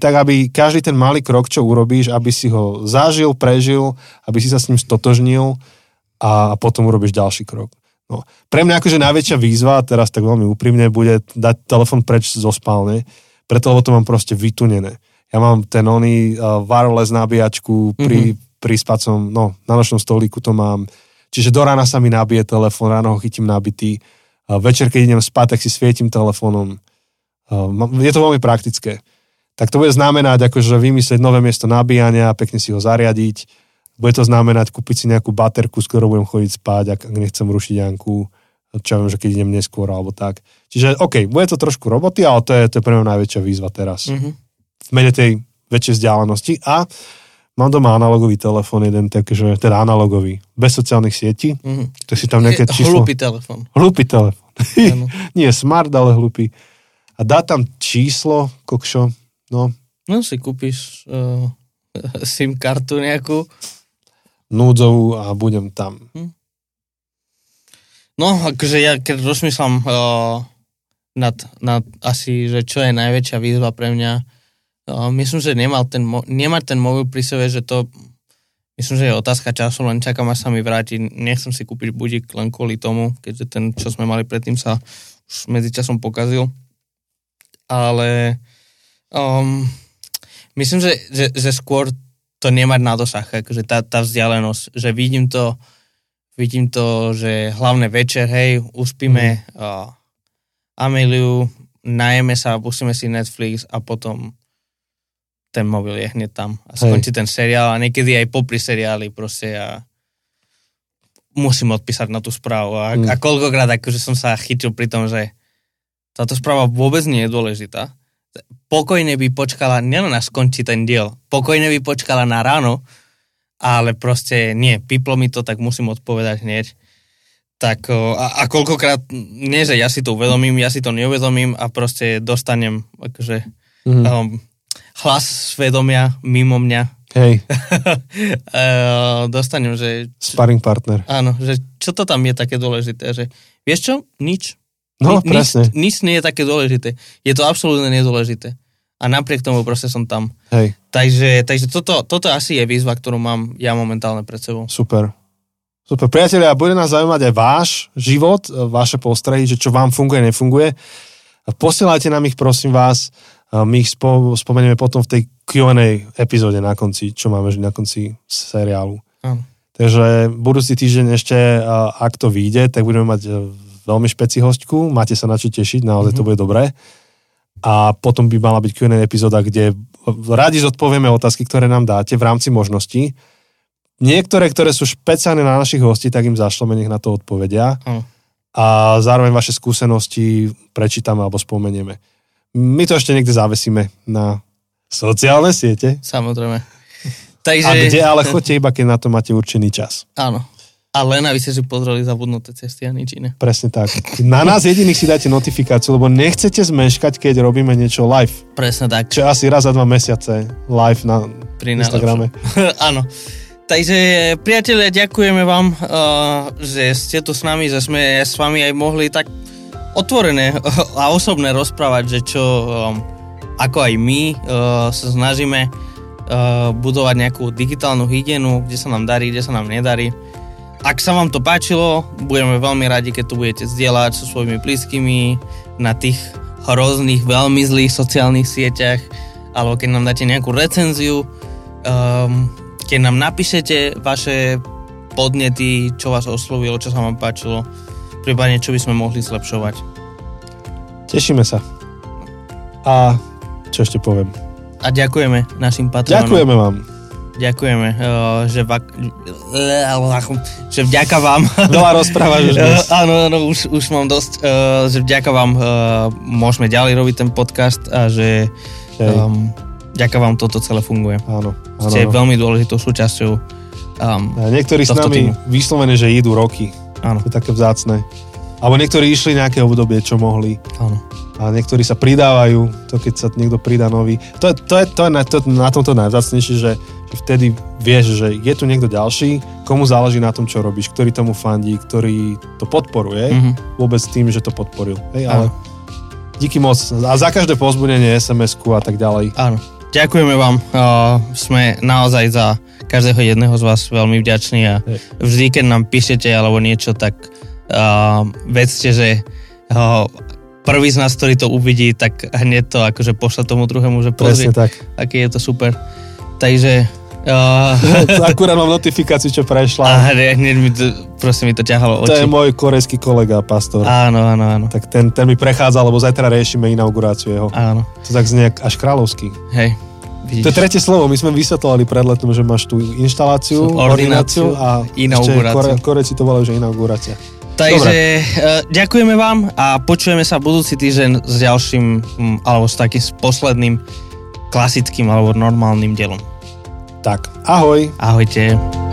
tak aby každý ten malý krok, čo urobíš, aby si ho zažil, prežil, aby si sa s ním stotožnil a potom urobíš ďalší krok. No. Pre mňa akože najväčšia výzva, teraz tak veľmi úprimne, bude dať telefon preč zo spálne, preto lebo to mám proste vytunené. Ja mám ten wireless nabíjačku pri spacom, no na nočnom stolíku to mám, čiže do rána sa mi nabije telefon, ráno ho chytím nabitý, večer keď idem spať, tak si svietim telefónom. Je to veľmi praktické. Tak to bude znamenať, akože vymyslieť nové miesto nabíjania, pekne si ho zariadiť. Bude to znamenať kúpiť si nejakú baterku, s ktorou budem chodiť spať, ak nechcem rušiť Janku, čo ja viem, že keď idem neskôr, alebo tak. Čiže okej, bude to trošku roboty, ale to je pre mňa najväčšia výzva teraz. V mene tej väčšej vzdialenosti. A mám doma analogový telefón jeden, takže teda analogový, bez sociálnych sietí. Tak si tam nejaké číslo... Hlupý telefón. Nie smart, ale hlupý. A dá tam číslo, kokšo, no. No si kúpiš SIM kartu nejakú. Núdzovú a budem tam. No, akože ja keď rozmýšľam nad asi, že čo je najväčšia výzva pre mňa, myslím, že nemať ten mobil pri sebe, že to, myslím, že je otázka času, len čakám, až sa mi vráti. Nechcem si kúpiť budík len kvôli tomu, keďže ten, čo sme mali predtým, sa už medzičasom pokazil. Ale myslím, že skôr to nemať na dosah, akože tá vzdialenosť, že vidím to, že hlavne večer, hej, uspíme Ameliu, najeme sa, pustíme si Netflix a potom ten mobil je hneď tam. A skončí ten seriál a niekedy aj popri seriáli proste a musím odpísať na tú správu. A koľkokrát akože som sa chytil pri tom, že táto správa vôbec nie je dôležitá. Pokojne by počkala, nielen na skončí ten diel, pokojne by počkala na ráno, ale proste nie, piplo mi to, tak musím odpovedať hneď. Tak a koľkokrát, nie že ja si to uvedomím, ja si to neuvedomím a proste dostanem akože hlas svedomia mimo mňa. Hej. Dostanem, že... Sparring partner. Áno, že čo to tam je také dôležité, že vieš čo? Nič. No, presne. Nič nie je také dôležité. Je to absolútne nedôležité. A napriek tomu proste som tam. Hej. Takže toto asi je výzva, ktorú mám ja momentálne pred sebou. Super. Super, priatelia, bude nás zaujímať aj váš život, vaše postrehy, že čo vám funguje, nefunguje. Posielajte nám ich, prosím vás. My ich spomenieme potom v tej Q&A epizóde na konci, čo máme na konci seriálu. Áno. Takže budúci týždeň ešte, ak to vyjde, tak budeme mať veľmi špeci hostku. Máte sa na čo tešiť, naozaj to bude dobré. A potom by mala byť Q&A epizóda, kde radi zodpovieme otázky, ktoré nám dáte v rámci možností. Niektoré, ktoré sú špeciálne na našich hostí, tak im zašleme, nech na to odpovedia. A zároveň vaše skúsenosti prečítame alebo spomenieme. My to ešte niekde závesíme na sociálne siete. Samozrejme. Takže... A kde, ale chodte iba, keď na to máte určený čas. Áno. A len aby ste si pozreli Zabudnuté cesty a nič iné. Presne tak. Na nás jediných si dajte notifikáciu, lebo nechcete zmeškať, keď robíme niečo live. Presne tak. Čo asi raz za 2 mesiace live na Instagrame. Áno. Takže, priatelia, ďakujeme vám, že ste tu s nami, že sme s vami aj mohli tak otvorené a osobné rozprávať, že čo, ako aj my sa snažíme budovať nejakú digitálnu hygienu, kde sa nám darí, kde sa nám nedarí. Ak sa vám to páčilo, budeme veľmi radi, keď to budete zdieľať so svojimi blízkymi na tých hrozných, veľmi zlých sociálnych sieťach, alebo keď nám dáte nejakú recenziu, keď nám napíšete vaše podnety, čo vás oslovilo, čo sa vám páčilo, prípadne čo by sme mohli zlepšovať. Tešíme sa. A čo ešte poviem? A ďakujeme našim patronom. Ďakujeme vám. Ďakujeme, že vďaka vám. Veľa rozprávaš už dnes. Áno, už mám dosť. Že vďaka vám môžeme ďalej robiť ten podcast a že... Ďakujem vám, toto celé funguje. Áno. Ste veľmi dôležitou súčasťou niektorí s nami týmu. Vyslovene, že idú roky. Áno. To je také vzácne. Alebo niektorí išli nejaké obdobie, čo mohli. Áno. A niektorí sa pridávajú, to keď sa niekto pridá nový. To je na tomto najvzácnejšie, že vtedy vieš, že je tu niekto ďalší, komu záleží na tom, čo robíš, ktorý tomu fandí, ktorý to podporuje, vôbec tým, že to podporil. Hej, ale díky moc. A za každé povzbudenie, SMS-ku a tak ďalej. Áno. Ďakujeme vám, sme naozaj za každého jedného z vás veľmi vďační a vždy, keď nám píšete alebo niečo, tak vedzte, že prvý z nás, ktorý to uvidí, tak hneď to akože pošle tomu druhému, že pozrie, aký je to super. Takže... Akurát mám notifikáciu, čo prešla. A hneď mi to ťahalo oči. To je môj korejský kolega, pastor. Áno. Tak ten mi prechádza, lebo zajtra riešime inauguráciu jeho. Áno. To tak znie až kráľovský. Hej. Vidíš. To je tretie slovo, my sme vysvetlovali pred letom, že máš tú inštaláciu, ordináciu a inauguráciu. Korejci to volajú, že inaugurácia. Takže ďakujeme vám a počujeme sa budúci týždeň s ďalším, alebo s takým posledným klasickým alebo normálnym dielom. Tak, ahoj. Ahojte.